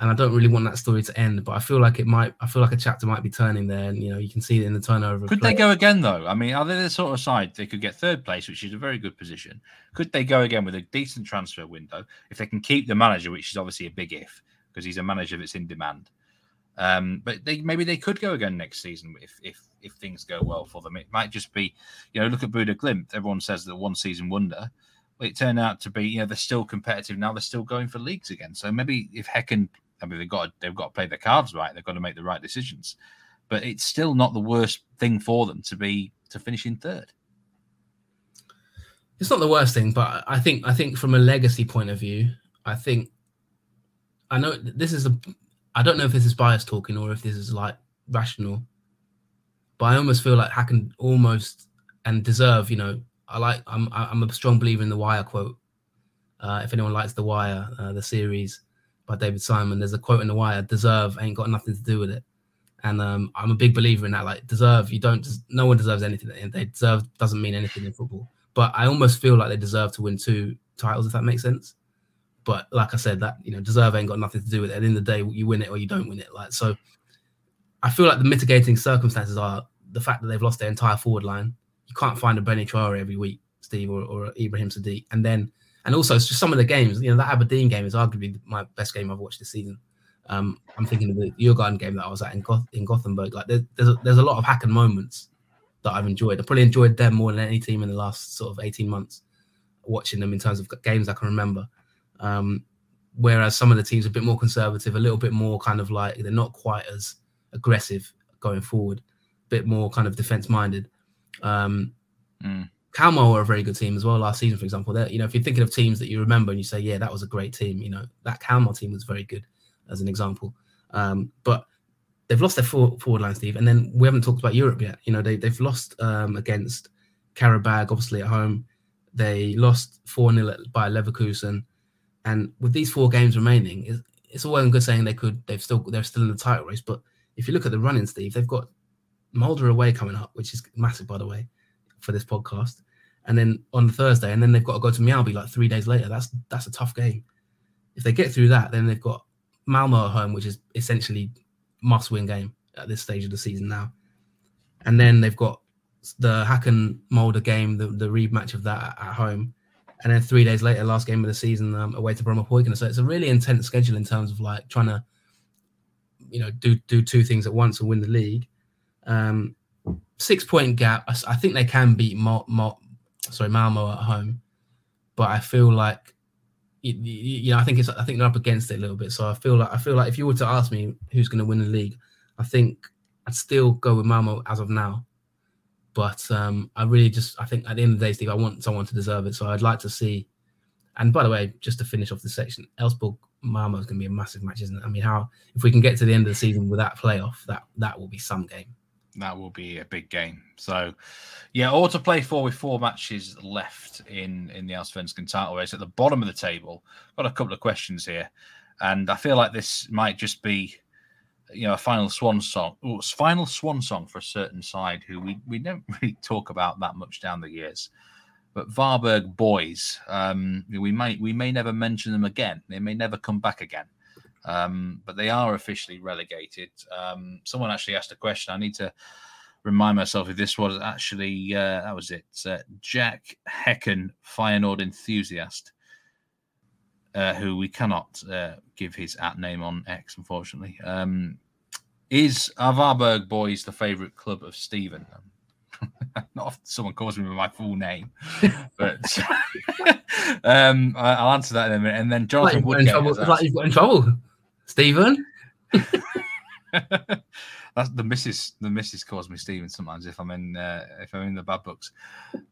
And I don't really want that story to end, but I feel like it might. I feel like a chapter might be turning there, and you know you can see it in the turnover. Could they go again though? I mean, are they the sort of side they could get third place, which is a very good position? Could they go again with a decent transfer window if they can keep the manager, which is obviously a big if because he's a manager that's in demand? Um, but they, maybe they could go again next season if if if things go well for them. It might just be, you know, look at Bodø/Glimt. Everyone says the one season wonder. It turned out to be, you know, they're still competitive now. They're still going for leagues again. So maybe if Häcken. I mean, they've got to, they've got to play their cards right. They've got to make the right decisions. But it's still not the worst thing for them to be to finish in third. It's not the worst thing, but I think I think from a legacy point of view, I think I know this is a. I don't know if this is bias talking or if this is like rational, But I almost feel like Hacken almost and deserve, you know, I like, I'm I'm a strong believer in The Wire quote. Uh, if anyone likes The Wire, uh, the series by David Simon, there's a quote in The Wire: "Deserve ain't got nothing to do with it." And um, I'm a big believer in that. Like, deserve, you don't, no one deserves anything. And they deserve doesn't mean anything in football. But I almost feel like they deserve to win two titles, if that makes sense. But like I said, that, you know, deserve ain't got nothing to do with it. At the end of the day, you win it or you don't win it. Like, so I feel like the mitigating circumstances are the fact that they've lost their entire forward line. You can't find a Benny Traore every week, Steve, or, or Ibrahim Sadiq. And then, and also it's just some of the games, you know, that Aberdeen game is arguably my best game I've watched this season. Um, I'm thinking of the Djurgården game that I was at in, Goth- in Gothenburg. Like, there, there's, a, there's a lot of Hacken moments that I've enjoyed. I probably enjoyed them more than any team in the last sort of eighteen months, watching them in terms of games I can remember. Um, whereas some of the teams are a bit more conservative, a little bit more kind of like, they're not quite as aggressive going forward, a bit more kind of defense-minded. Um, mm. Kalmar were a very good team as well last season, for example. They're, you know, if you're thinking of teams that you remember and you say, yeah, that was a great team, you know, that Kalmar team was very good, as an example. Um, but they've lost their forward, forward line, Steve. And then we haven't talked about Europe yet. You know, they, they've lost um, against Karabag, obviously, at home. They lost four nil by Leverkusen. And with these four games remaining, it's, it's all well and good saying they could, they've still, they're still in the title race. But if you look at the running, Steve, they've got Molde away coming up, which is massive, by the way, for this podcast. And then on Thursday, and then they've got to go to Mjølby like three days later. That's that's a tough game. If they get through that, then they've got Malmö at home, which is essentially must-win game at this stage of the season now. And then they've got the Hacken Molde game, the, the rematch of that at, at home. And then three days later, last game of the season, um, away to Brommapoikina. So it's a really intense schedule in terms of like trying to, you know, do do two things at once and win the league. Um, six-point gap. I, I think they can beat Mal, Mal, sorry Malmo at home, but I feel like, you, you know, I think it's I think they're up against it a little bit. So I feel like I feel like if you were to ask me who's going to win the league, I think I'd still go with Malmo as of now. But um, I really just, I think at the end of the day, Steve, I want someone to deserve it. So I'd like to see, and by the way, just to finish off the section, Elfsborg-Malmo is going to be a massive match, isn't it? I mean, how, if we can get to the end of the season with that playoff, that, that will be some game. That will be a big game. So, yeah, all to play for with four matches left in, in the Allsvenskan title race. At the bottom of the table, got a couple of questions here. And I feel like this might just be, you know, a final swan song. Ooh, final swan song for a certain side who we, we don't really talk about that much down the years. But Varberg boys, um, we might we may never mention them again. They may never come back again. Um, but they are officially relegated. Um, someone actually asked a question. I need to remind myself if this was actually, uh, that was it, uh, Jack Hecken, Feyenoord enthusiast, uh, who we cannot uh, give his at name on X, unfortunately. Um, is Varberg boys the favourite club of Stephen? Not often someone calls me with my full name, but um, I'll answer that in a minute. And then Jonathan Woodgate. It's like you've got in trouble. Stephen? That's the missus. The missus calls me Stephen sometimes if I'm in uh, if I'm in the bad books.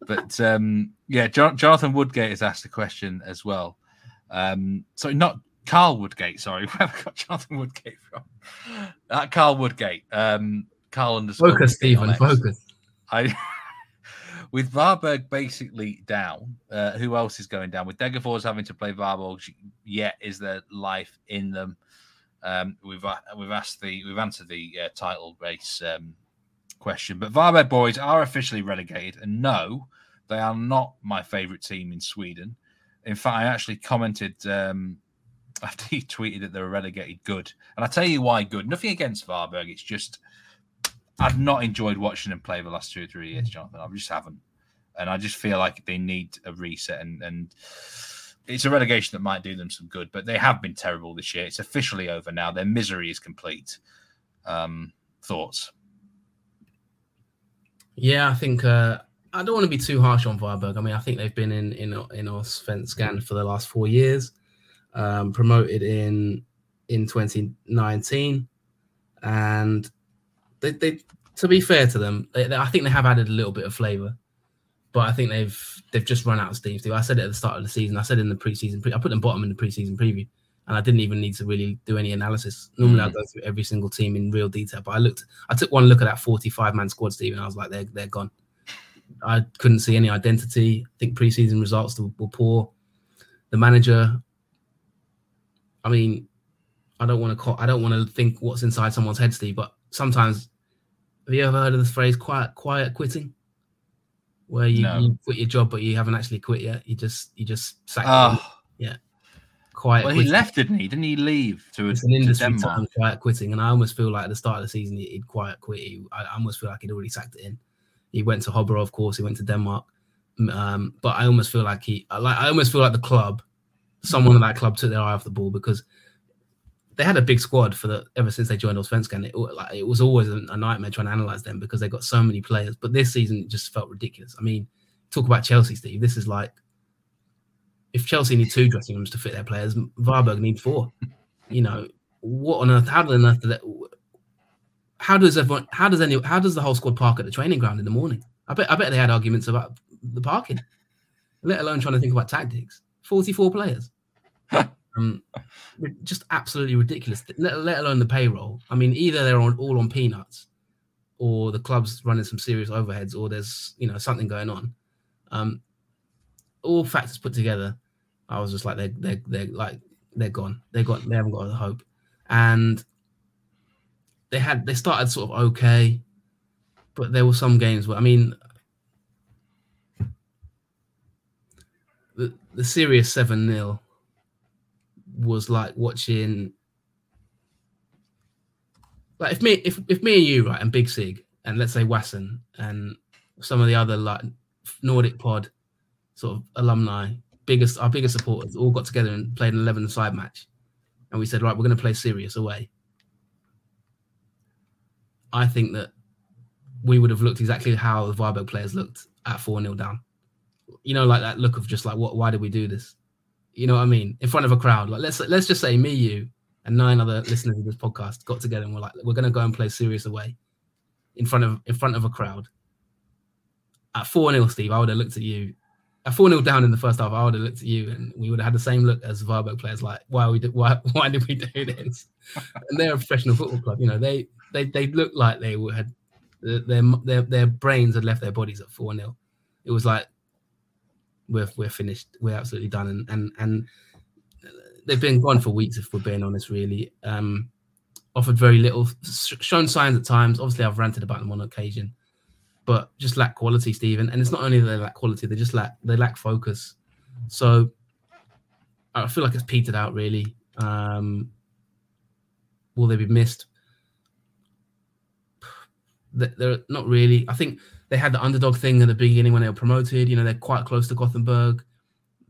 But um, yeah, John, Jonathan Woodgate has asked a question as well. Um, so not Carl Woodgate. Sorry, where have I got Jonathan Woodgate from? That Carl Woodgate. Um, Carl underscore. Focus, Stephen. Focus. I with Varberg basically down. Uh, who else is going down? With Degerfors having to play Varberg, yet is there life in them? Um, we've we've asked the we've answered the uh, title race um, question, but Varberg boys are officially relegated, and no, they are not my favourite team in Sweden. In fact, I actually commented um, after he tweeted that they were relegated. Good, and I tell you why. Good, nothing against Varberg. It's just I've not enjoyed watching them play the last two or three years, Jonathan. I just haven't, and I just feel like they need a reset and and. It's a relegation that might do them some good, but they have been terrible this year. It's officially over now. Their misery is complete. Um, thoughts? Yeah, I think uh, I don't want to be too harsh on Varberg. I mean, I think they've been in in in Allsvenskan for the last four years, um, promoted in in twenty nineteen, and they, they to be fair to them, they, they, I think they have added a little bit of flavour. But I think they've they've just run out of steam, Steve. I said it at the start of the season. I said in the preseason. Pre- I put them bottom in the preseason preview. and I didn't even need to really do any analysis. Normally, mm-hmm. I go through every single team in real detail, but I looked, I took one look at that forty-five man squad, Steve, and I was like, they're they're gone. I couldn't see any identity. I think preseason results were, were poor. The manager, I mean, I don't want to call, I don't want to think what's inside someone's head, Steve, but sometimes, have you ever heard of this phrase, quiet, quiet quitting? Where you, no. you quit your job, but you haven't actually quit yet. You just, you just sacked oh. it. Yeah. Quiet well, quitting. He left, didn't he? Didn't he leave to It's an industry term, quiet quitting. And I almost feel like at the start of the season, he'd quiet quit. He, I almost feel like he'd already sacked it in. He went to Hobro, of course. He went to Denmark. Um, but I almost feel like he, I like, I almost feel like the club, someone in that club took their eye off the ball, because they had a big squad for the ever since they joined Allsvenskan. It, like, it was always a, a nightmare trying to analyze them because they got so many players. But this season it just felt ridiculous. I mean, talk about Chelsea, Steve. This is like if Chelsea need two dressing rooms to fit their players, Varberg need four. You know what on earth? How on earth? Do that, how does everyone? How does any? How does the whole squad park at the training ground in the morning? I bet. I bet they had arguments about the parking, let alone trying to think about tactics. Forty-four players. Um, just absolutely ridiculous, let, let alone the payroll. I mean, either they're on, all on peanuts, or the club's running some serious overheads, or there's, you know, something going on. Um, all factors put together, I was just like, they're, they're, they're, like, they're gone. They got, they haven't got the hope. And they had, they started sort of okay, but there were some games where, I mean, the, the serious seven nil was like watching, like if me, if if me and you, right, and Big Sig, and let's say Wasson and some of the other like Nordic Pod sort of alumni, biggest our biggest supporters, all got together and played an eleven-a-side match, and we said, right, we're going to play serious away. I think that we would have looked exactly how the Varberg players looked at four nil down. You know, like that look of just like, what? Why did we do this? You know what I mean? In front of a crowd. Like let's let's just say me, you, and nine other listeners of this podcast got together and were like, we're gonna go and play serious away in front of in front of a crowd. At four nil, Steve, I would have looked at you. At four nil down in the first half, I would have looked at you and we would have had the same look as Varberg players, like, why are we do, why why did we do this? And they're a professional football club, you know, they they they looked like they had their their their brains had left their bodies at four nil. It was like, We're we're finished. We're absolutely done, and and and they've been gone for weeks, if we're being honest. Really, um, offered very little, shown signs at times. Obviously, I've ranted about them on occasion, but just lack quality, Stephen. And it's not only that they lack quality; they just lack they lack focus. So I feel like it's petered out. Really, um, will they be missed? They're not really. I think. They had the underdog thing at the beginning when they were promoted. You know, they're quite close to Gothenburg.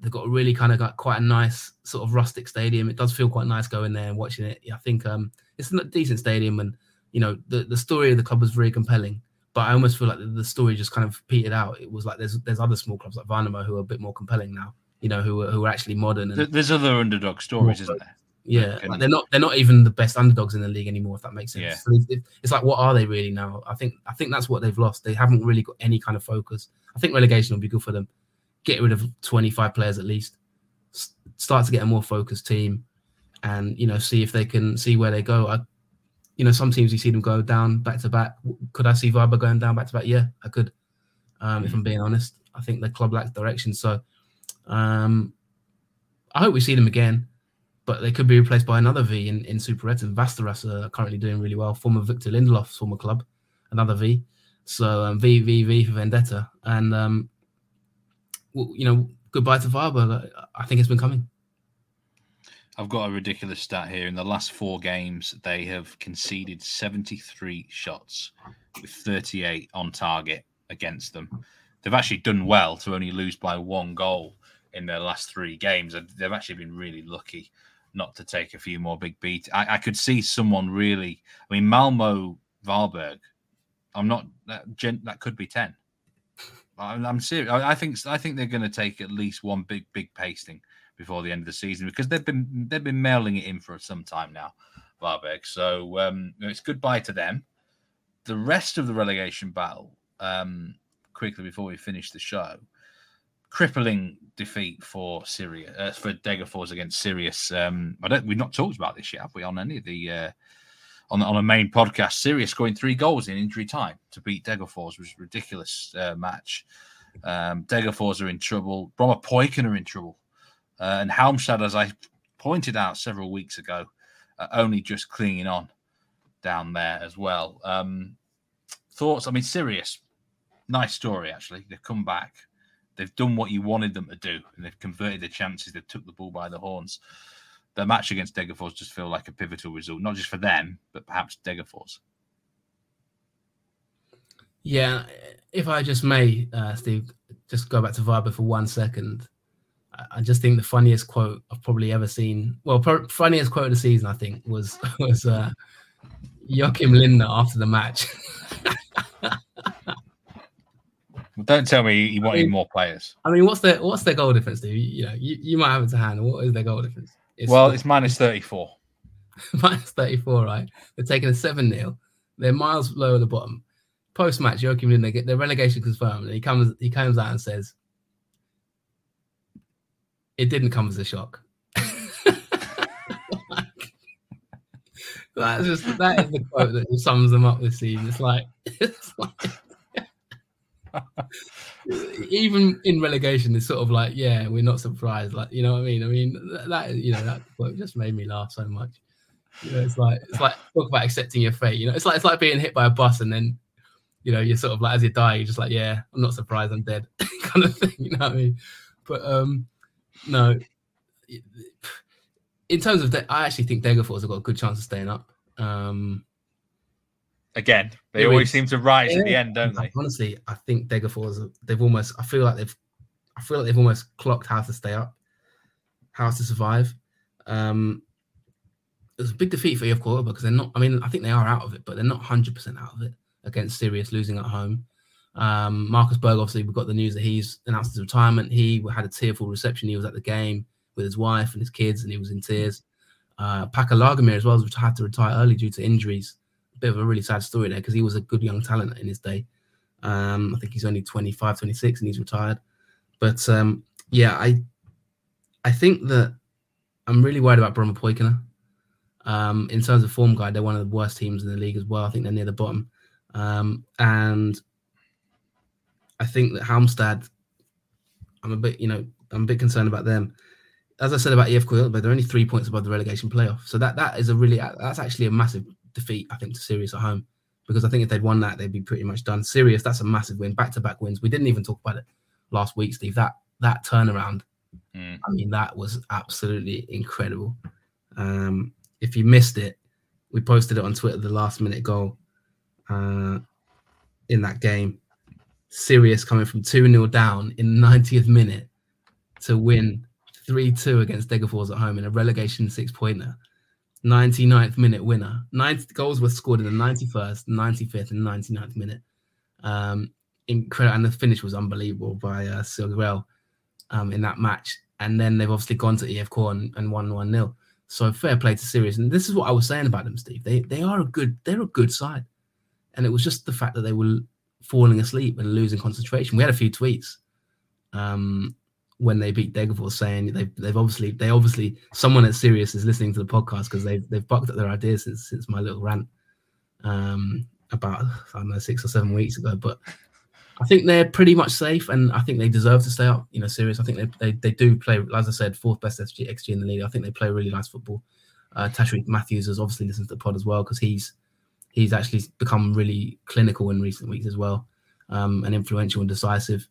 They've got a really kind of got quite a nice sort of rustic stadium. It does feel quite nice going there and watching it. I think um, it's a decent stadium. And, you know, the, the story of the club was very compelling. But I almost feel like the, the story just kind of petered out. It was like there's there's other small clubs like Värnamo who are a bit more compelling now, you know, who are, who are actually modern. And there's other underdog stories, isn't there? Yeah, like they're not they're not even the best underdogs in the league anymore, if that makes sense. Yeah. So it's, it's like, what are they really now? I think I think that's what they've lost. They haven't really got any kind of focus. I think relegation will be good for them. Get rid of twenty-five players at least. S- start to get a more focused team, and you know, see if they can see where they go. I, you know, some teams you see them go down back to back. Could I see Viber going down back to back? Yeah, I could. Um, mm-hmm. If I'm being honest, I think the club lacks direction. So, um, I hope we see them again. But they could be replaced by another V in, in Superettan. Vasteras are currently doing really well. Former Victor Lindelof's former club, another V. So um, V, V, V for Vendetta. And, um, well, you know, goodbye to Varberg. I think it's been coming. I've got a ridiculous stat here. In the last four games, they have conceded seventy-three shots with thirty-eight on target against them. They've actually done well to only lose by one goal in their last three games. They've actually been really lucky not to take a few more big beats. I, I could see someone really... I mean, Malmö, Varberg, I'm not... That, that could be ten. I'm, I'm serious. I, I think I think they're going to take at least one big, big pasting before the end of the season because they've been they've been mailing it in for some time now, Varberg. So um, it's goodbye to them. The rest of the relegation battle, um, quickly before we finish the show, crippling defeat for Sirius uh, for Degerfors against Sirius. Um, I don't. We've not talked about this yet, have we? On any of the uh, on on a main podcast, Sirius scoring three goals in injury time to beat Degerfors was a ridiculous uh, match. Um, Degerfors are in trouble. Bromma Poikin are in trouble, uh, and Halmstad, as I pointed out several weeks ago, uh, only just clinging on down there as well. Um, thoughts? I mean, Sirius. Nice story, actually. They've come back. They've done what you wanted them to do, and they've converted their chances. They've took the bull by the horns. Their match against Degerfors just feel like a pivotal result, not just for them, but perhaps Degerfors. Yeah, if I just may, uh, Steve, just go back to Viber for one second. I just think the funniest quote I've probably ever seen, well, pro- funniest quote of the season, I think, was, was uh, Joachim Linder after the match. Don't tell me he wanted I mean, more players. I mean, what's their what's their goal difference, dude? You know, you, you might have it to hand. What is their goal difference? It's well, it's minus thirty-four. minus thirty-four, right? They're taking a seven nil. They're miles low at the bottom. Post-match, Joachim Linder get their relegation confirmed, and he comes he comes out and says, "It didn't come as a shock." like, that's just that is the quote that sums them up this season. It's like it's like. Even in relegation, it's sort of like, yeah, we're not surprised. Like, you know what I mean? I mean, that, you know, that quote just made me laugh so much. You know, it's like, it's like, talk about accepting your fate. You know, it's like, it's like being hit by a bus and then, you know, you're sort of like, as you die, you're just like, yeah, I'm not surprised, I'm dead, kind of thing. You know what I mean? But um, no, in terms of that, I actually think Degerfors have got a good chance of staying up. Um, Again, they it always is. seem to rise yeah. at the end, don't they? Honestly, I think Degerfors, they've almost, I feel like they've, I feel like they've almost clocked how to stay up, how to survive. Um, it was a big defeat for J F K because they're not, I mean, I think they are out of it, but they're not one hundred percent out of it against Sirius, losing at home. Um, Marcus Berg, obviously, we've got the news that he's announced his retirement. He had a tearful reception. He was at the game with his wife and his kids, and he was in tears. Uh, Paka Lagermere as well had to retire early due to injuries. Bit of a really sad story there because he was a good young talent in his day. Um, I think he's only twenty-five, twenty-six and he's retired. But um, yeah, I I think that I'm really worried about Bromma Poikina. Um, in terms of form guide, they're one of the worst teams in the league as well. I think they're near the bottom. Um, and I think that Halmstad, I'm a bit, you know, I'm a bit concerned about them. As I said about E F K, but they're only three points above the relegation playoff. So that that is a really, that's actually a massive defeat, I think, to Sirius at home, because I think if they'd won that, they'd be pretty much done. Sirius, that's a massive win, back-to-back wins. We didn't even talk about it last week, Steve. That that turnaround, mm. I mean, that was absolutely incredible. Um, if you missed it, we posted it on Twitter, the last-minute goal uh, in that game. Sirius coming from two nil down in the ninetieth minute to win three two against Degerfors at home in a relegation six-pointer. ninety-ninth minute winner. Ninth goals were scored in the ninety-first, ninety-fifth, and ninety-ninth minute. Um, incredible, and the finish was unbelievable by uh, Silgrel um, in that match. And then they've obviously gone to E F K and, and won one nil. So fair play to Sirius. And this is what I was saying about them, Steve. They they are a good they're a good side, and it was just the fact that they were falling asleep and losing concentration. We had a few tweets um, when they beat Degerfors saying they've, they've obviously, they obviously, someone at Sirius is listening to the podcast because they've, they've bucked up their ideas since, since my little rant um, about, I don't know, six or seven weeks ago. But I think they're pretty much safe, and I think they deserve to stay up, you know, Sirius. I think they, they, they do play, as I said, fourth best X G in the league. I think they play really nice football. Uh, Tashreeq Matthews has obviously listened to the pod as well because he's, he's actually become really clinical in recent weeks as well, um, and influential and decisive.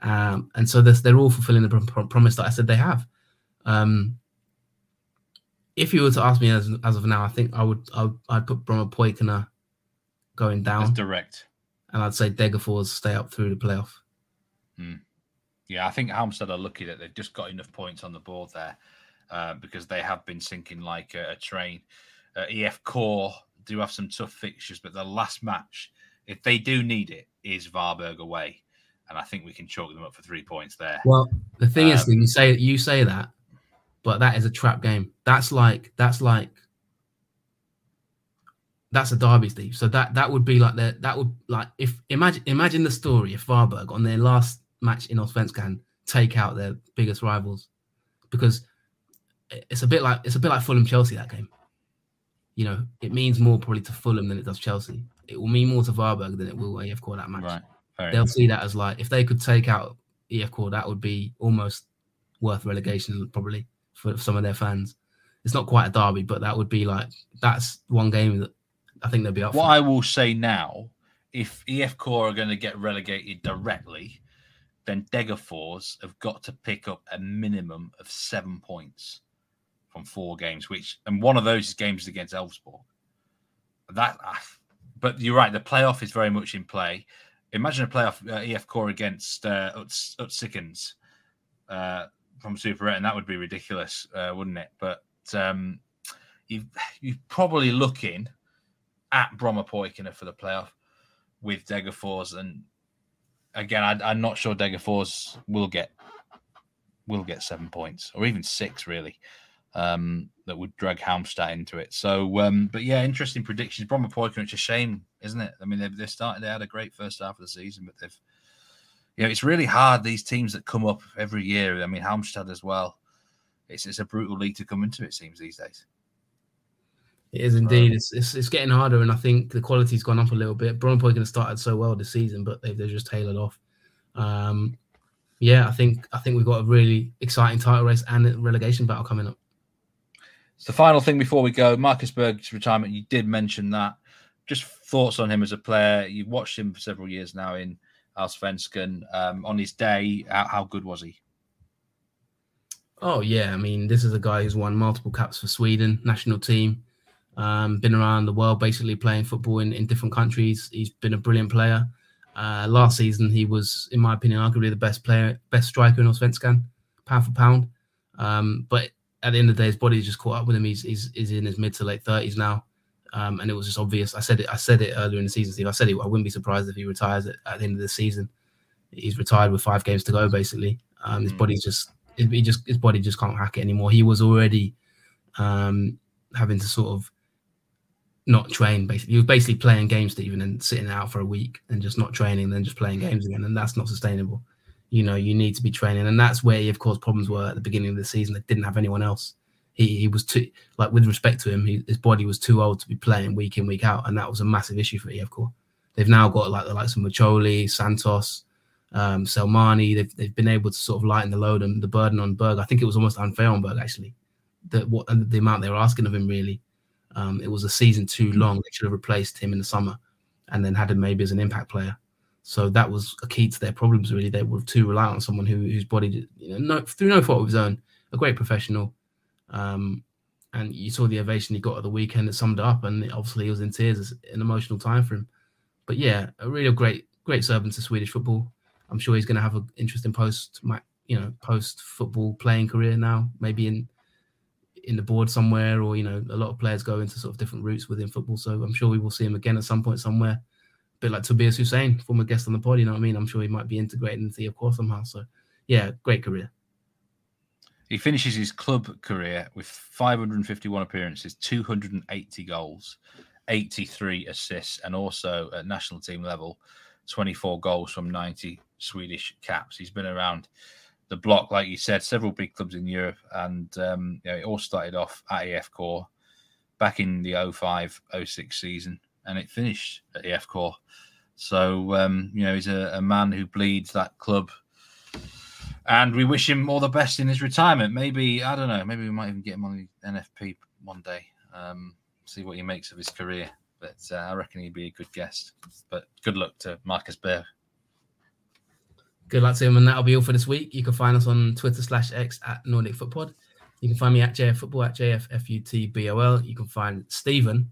Um, and so they're all fulfilling the prom- promise that I said they have. Um, if you were to ask me as, as of now, I think I would I would, I'd put Bromma Poikina going down. That's direct. And I'd say Degerfors stay up through the playoff. Hmm. Yeah, I think Halmstad are lucky that they've just got enough points on the board there uh, because they have been sinking like a, a train. Uh, E F Core do have some tough fixtures, but the last match, if they do need it, is Varberg away. And I think we can chalk them up for three points there. Well, the thing um, is, you say you say that, but that is a trap game. That's like that's like that's a derby, Steve. So that that would be like the, that would like if imagine imagine the story if Varberg on their last match in Allsvenskan take out their biggest rivals, because it's a bit like it's a bit like Fulham Chelsea, that game. You know, it means more probably to Fulham than it does Chelsea. It will mean more to Varberg than it will A F Core that match. Right. Right. They'll see that as like, if they could take out A F Core, that would be almost worth relegation probably for some of their fans. It's not quite a derby, but that would be like, that's one game that I think they'll be up what for. What I will say now, if A F Core are going to get relegated directly, then Degerfors have got to pick up a minimum of seven points from four games, which, and one of those games is against Elfsborg. That, but you're right, the playoff is very much in play. Imagine a playoff uh, E F Core against uh, Uts, Utsikens uh, from Super eight, and that would be ridiculous, uh, wouldn't it? But um, you you're probably looking at Brommapoikina for the playoff with Degerfors, and again, I, I'm not sure Degerfors will get will get seven points or even six really. Um, that would drag Halmstad into it. So, um, but yeah, interesting predictions. Brommapoikina, it's a shame, isn't it? I mean, they've, they've started, they had a great first half of the season, but they've, you know, it's really hard, these teams that come up every year. I mean, Halmstad as well. It's it's a brutal league to come into, it seems, these days. It is indeed. Um, it's, it's it's getting harder, and I think the quality's gone up a little bit. Brommapoikina started so well this season, but they've, they've just tailored off. Um, yeah, I think I think we've got a really exciting title race and a relegation battle coming up. So the final thing before we go, Marcus Berg's retirement, you did mention that. Just thoughts on him as a player. You've watched him for several years now in Allsvenskan. Um, on his day, how, how good was he? Oh, yeah. I mean, this is a guy who's won multiple caps for Sweden, national team, um, been around the world basically playing football in, in different countries. He's been a brilliant player. Uh, last season, he was, in my opinion, arguably the best player, best striker in Allsvenskan, pound for pound. Um, but at the end of the day, his body's just caught up with him. He's he's, he's in his mid to late thirties now, um, and it was just obvious. I said it. I said it earlier in the season, Steve. I said it. I wouldn't be surprised if he retires at, at the end of the season. He's retired with five games to go, basically. Um, his mm. body's just he just his body just can't hack it anymore. He was already um, having to sort of not train. Basically, he was basically playing games, Stephen, and sitting out for a week and just not training, and then just playing games again, and that's not sustainable. You know, you need to be training. And that's where, of course, problems were at the beginning of the season. They didn't have anyone else. He he was too, like, with respect to him, he, his body was too old to be playing week in, week out. And that was a massive issue for E F Core. They've now got, like, the likes of Macholi, Santos, um, Selmani. They've, they've been able to sort of lighten the load and the burden on Berg. I think it was almost unfair on Berg, actually, the, what, the amount they were asking of him, really. Um, it was a season too long. They should have replaced him in the summer and then had him maybe as an impact player. So that was a key to their problems, really. They were too reliant on someone who, whose body, you know, no, through no fault of his own, a great professional. Um, and you saw the ovation he got at the weekend that summed it up, and it, obviously he was in tears. It's an emotional time for him. But yeah, a really great, great servant to Swedish football. I'm sure he's going to have an interesting post, you know, post-football playing career now, maybe in in the board somewhere, or, you know, a lot of players go into sort of different routes within football. So I'm sure we will see him again at some point somewhere. Bit like Tobias Hussein, former guest on the pod, you know what I mean? I'm sure he might be integrated into the of course somehow. So, yeah, great career. He finishes his club career with five hundred fifty-one appearances, two hundred eighty goals, eighty-three assists, and also at national team level, twenty-four goals from ninety Swedish caps. He's been around the block, like you said, several big clubs in Europe, and um, you know, it all started off at E F Core back in the oh five oh six season. And it finished at E F Core. So, um, you know, he's a, a man who bleeds that club. And we wish him all the best in his retirement. Maybe, I don't know, maybe we might even get him on the N F P one day, um, see what he makes of his career. But uh, I reckon he'd be a good guest. But good luck to Marcus Berg. Good luck to him. And that'll be all for this week. You can find us on Twitter slash X at Nordic Footpod. You can find me at J F Football, at J F F U T B O L. You can find Stephen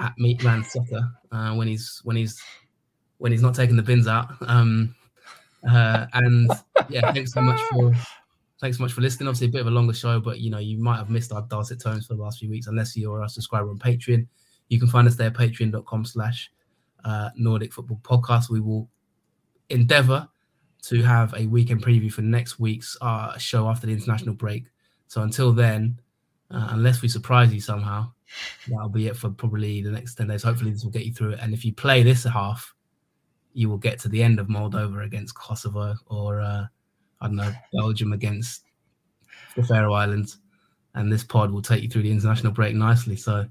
at Meatland Soccer, uh, when he's when he's when he's not taking the bins out, um, uh, and yeah, thanks so much for thanks so much for listening. Obviously, a bit of a longer show, but you know you might have missed our dulcet tones for the last few weeks unless you're a subscriber on Patreon. You can find us there, patreon dot com slash Nordic Football Podcast. We will endeavour to have a weekend preview for next week's uh, show after the international break. So until then, uh, unless we surprise you somehow, that'll be it for probably the next ten days. Hopefully this will get you through it. And if you play this half, you will get to the end of Moldova against Kosovo or uh, I don't know, Belgium against the Faroe Islands. And this pod will take you through the international break nicely. So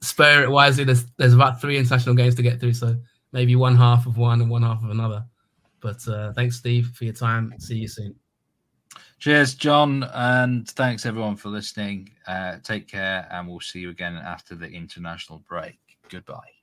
spare it wisely. There's there's about three international games to get through. So maybe one half of one and one half of another. But uh, thanks, Steve, for your time. See you soon. Cheers, John. And thanks, everyone, for listening. Uh, take care. And we'll see you again after the international break. Goodbye.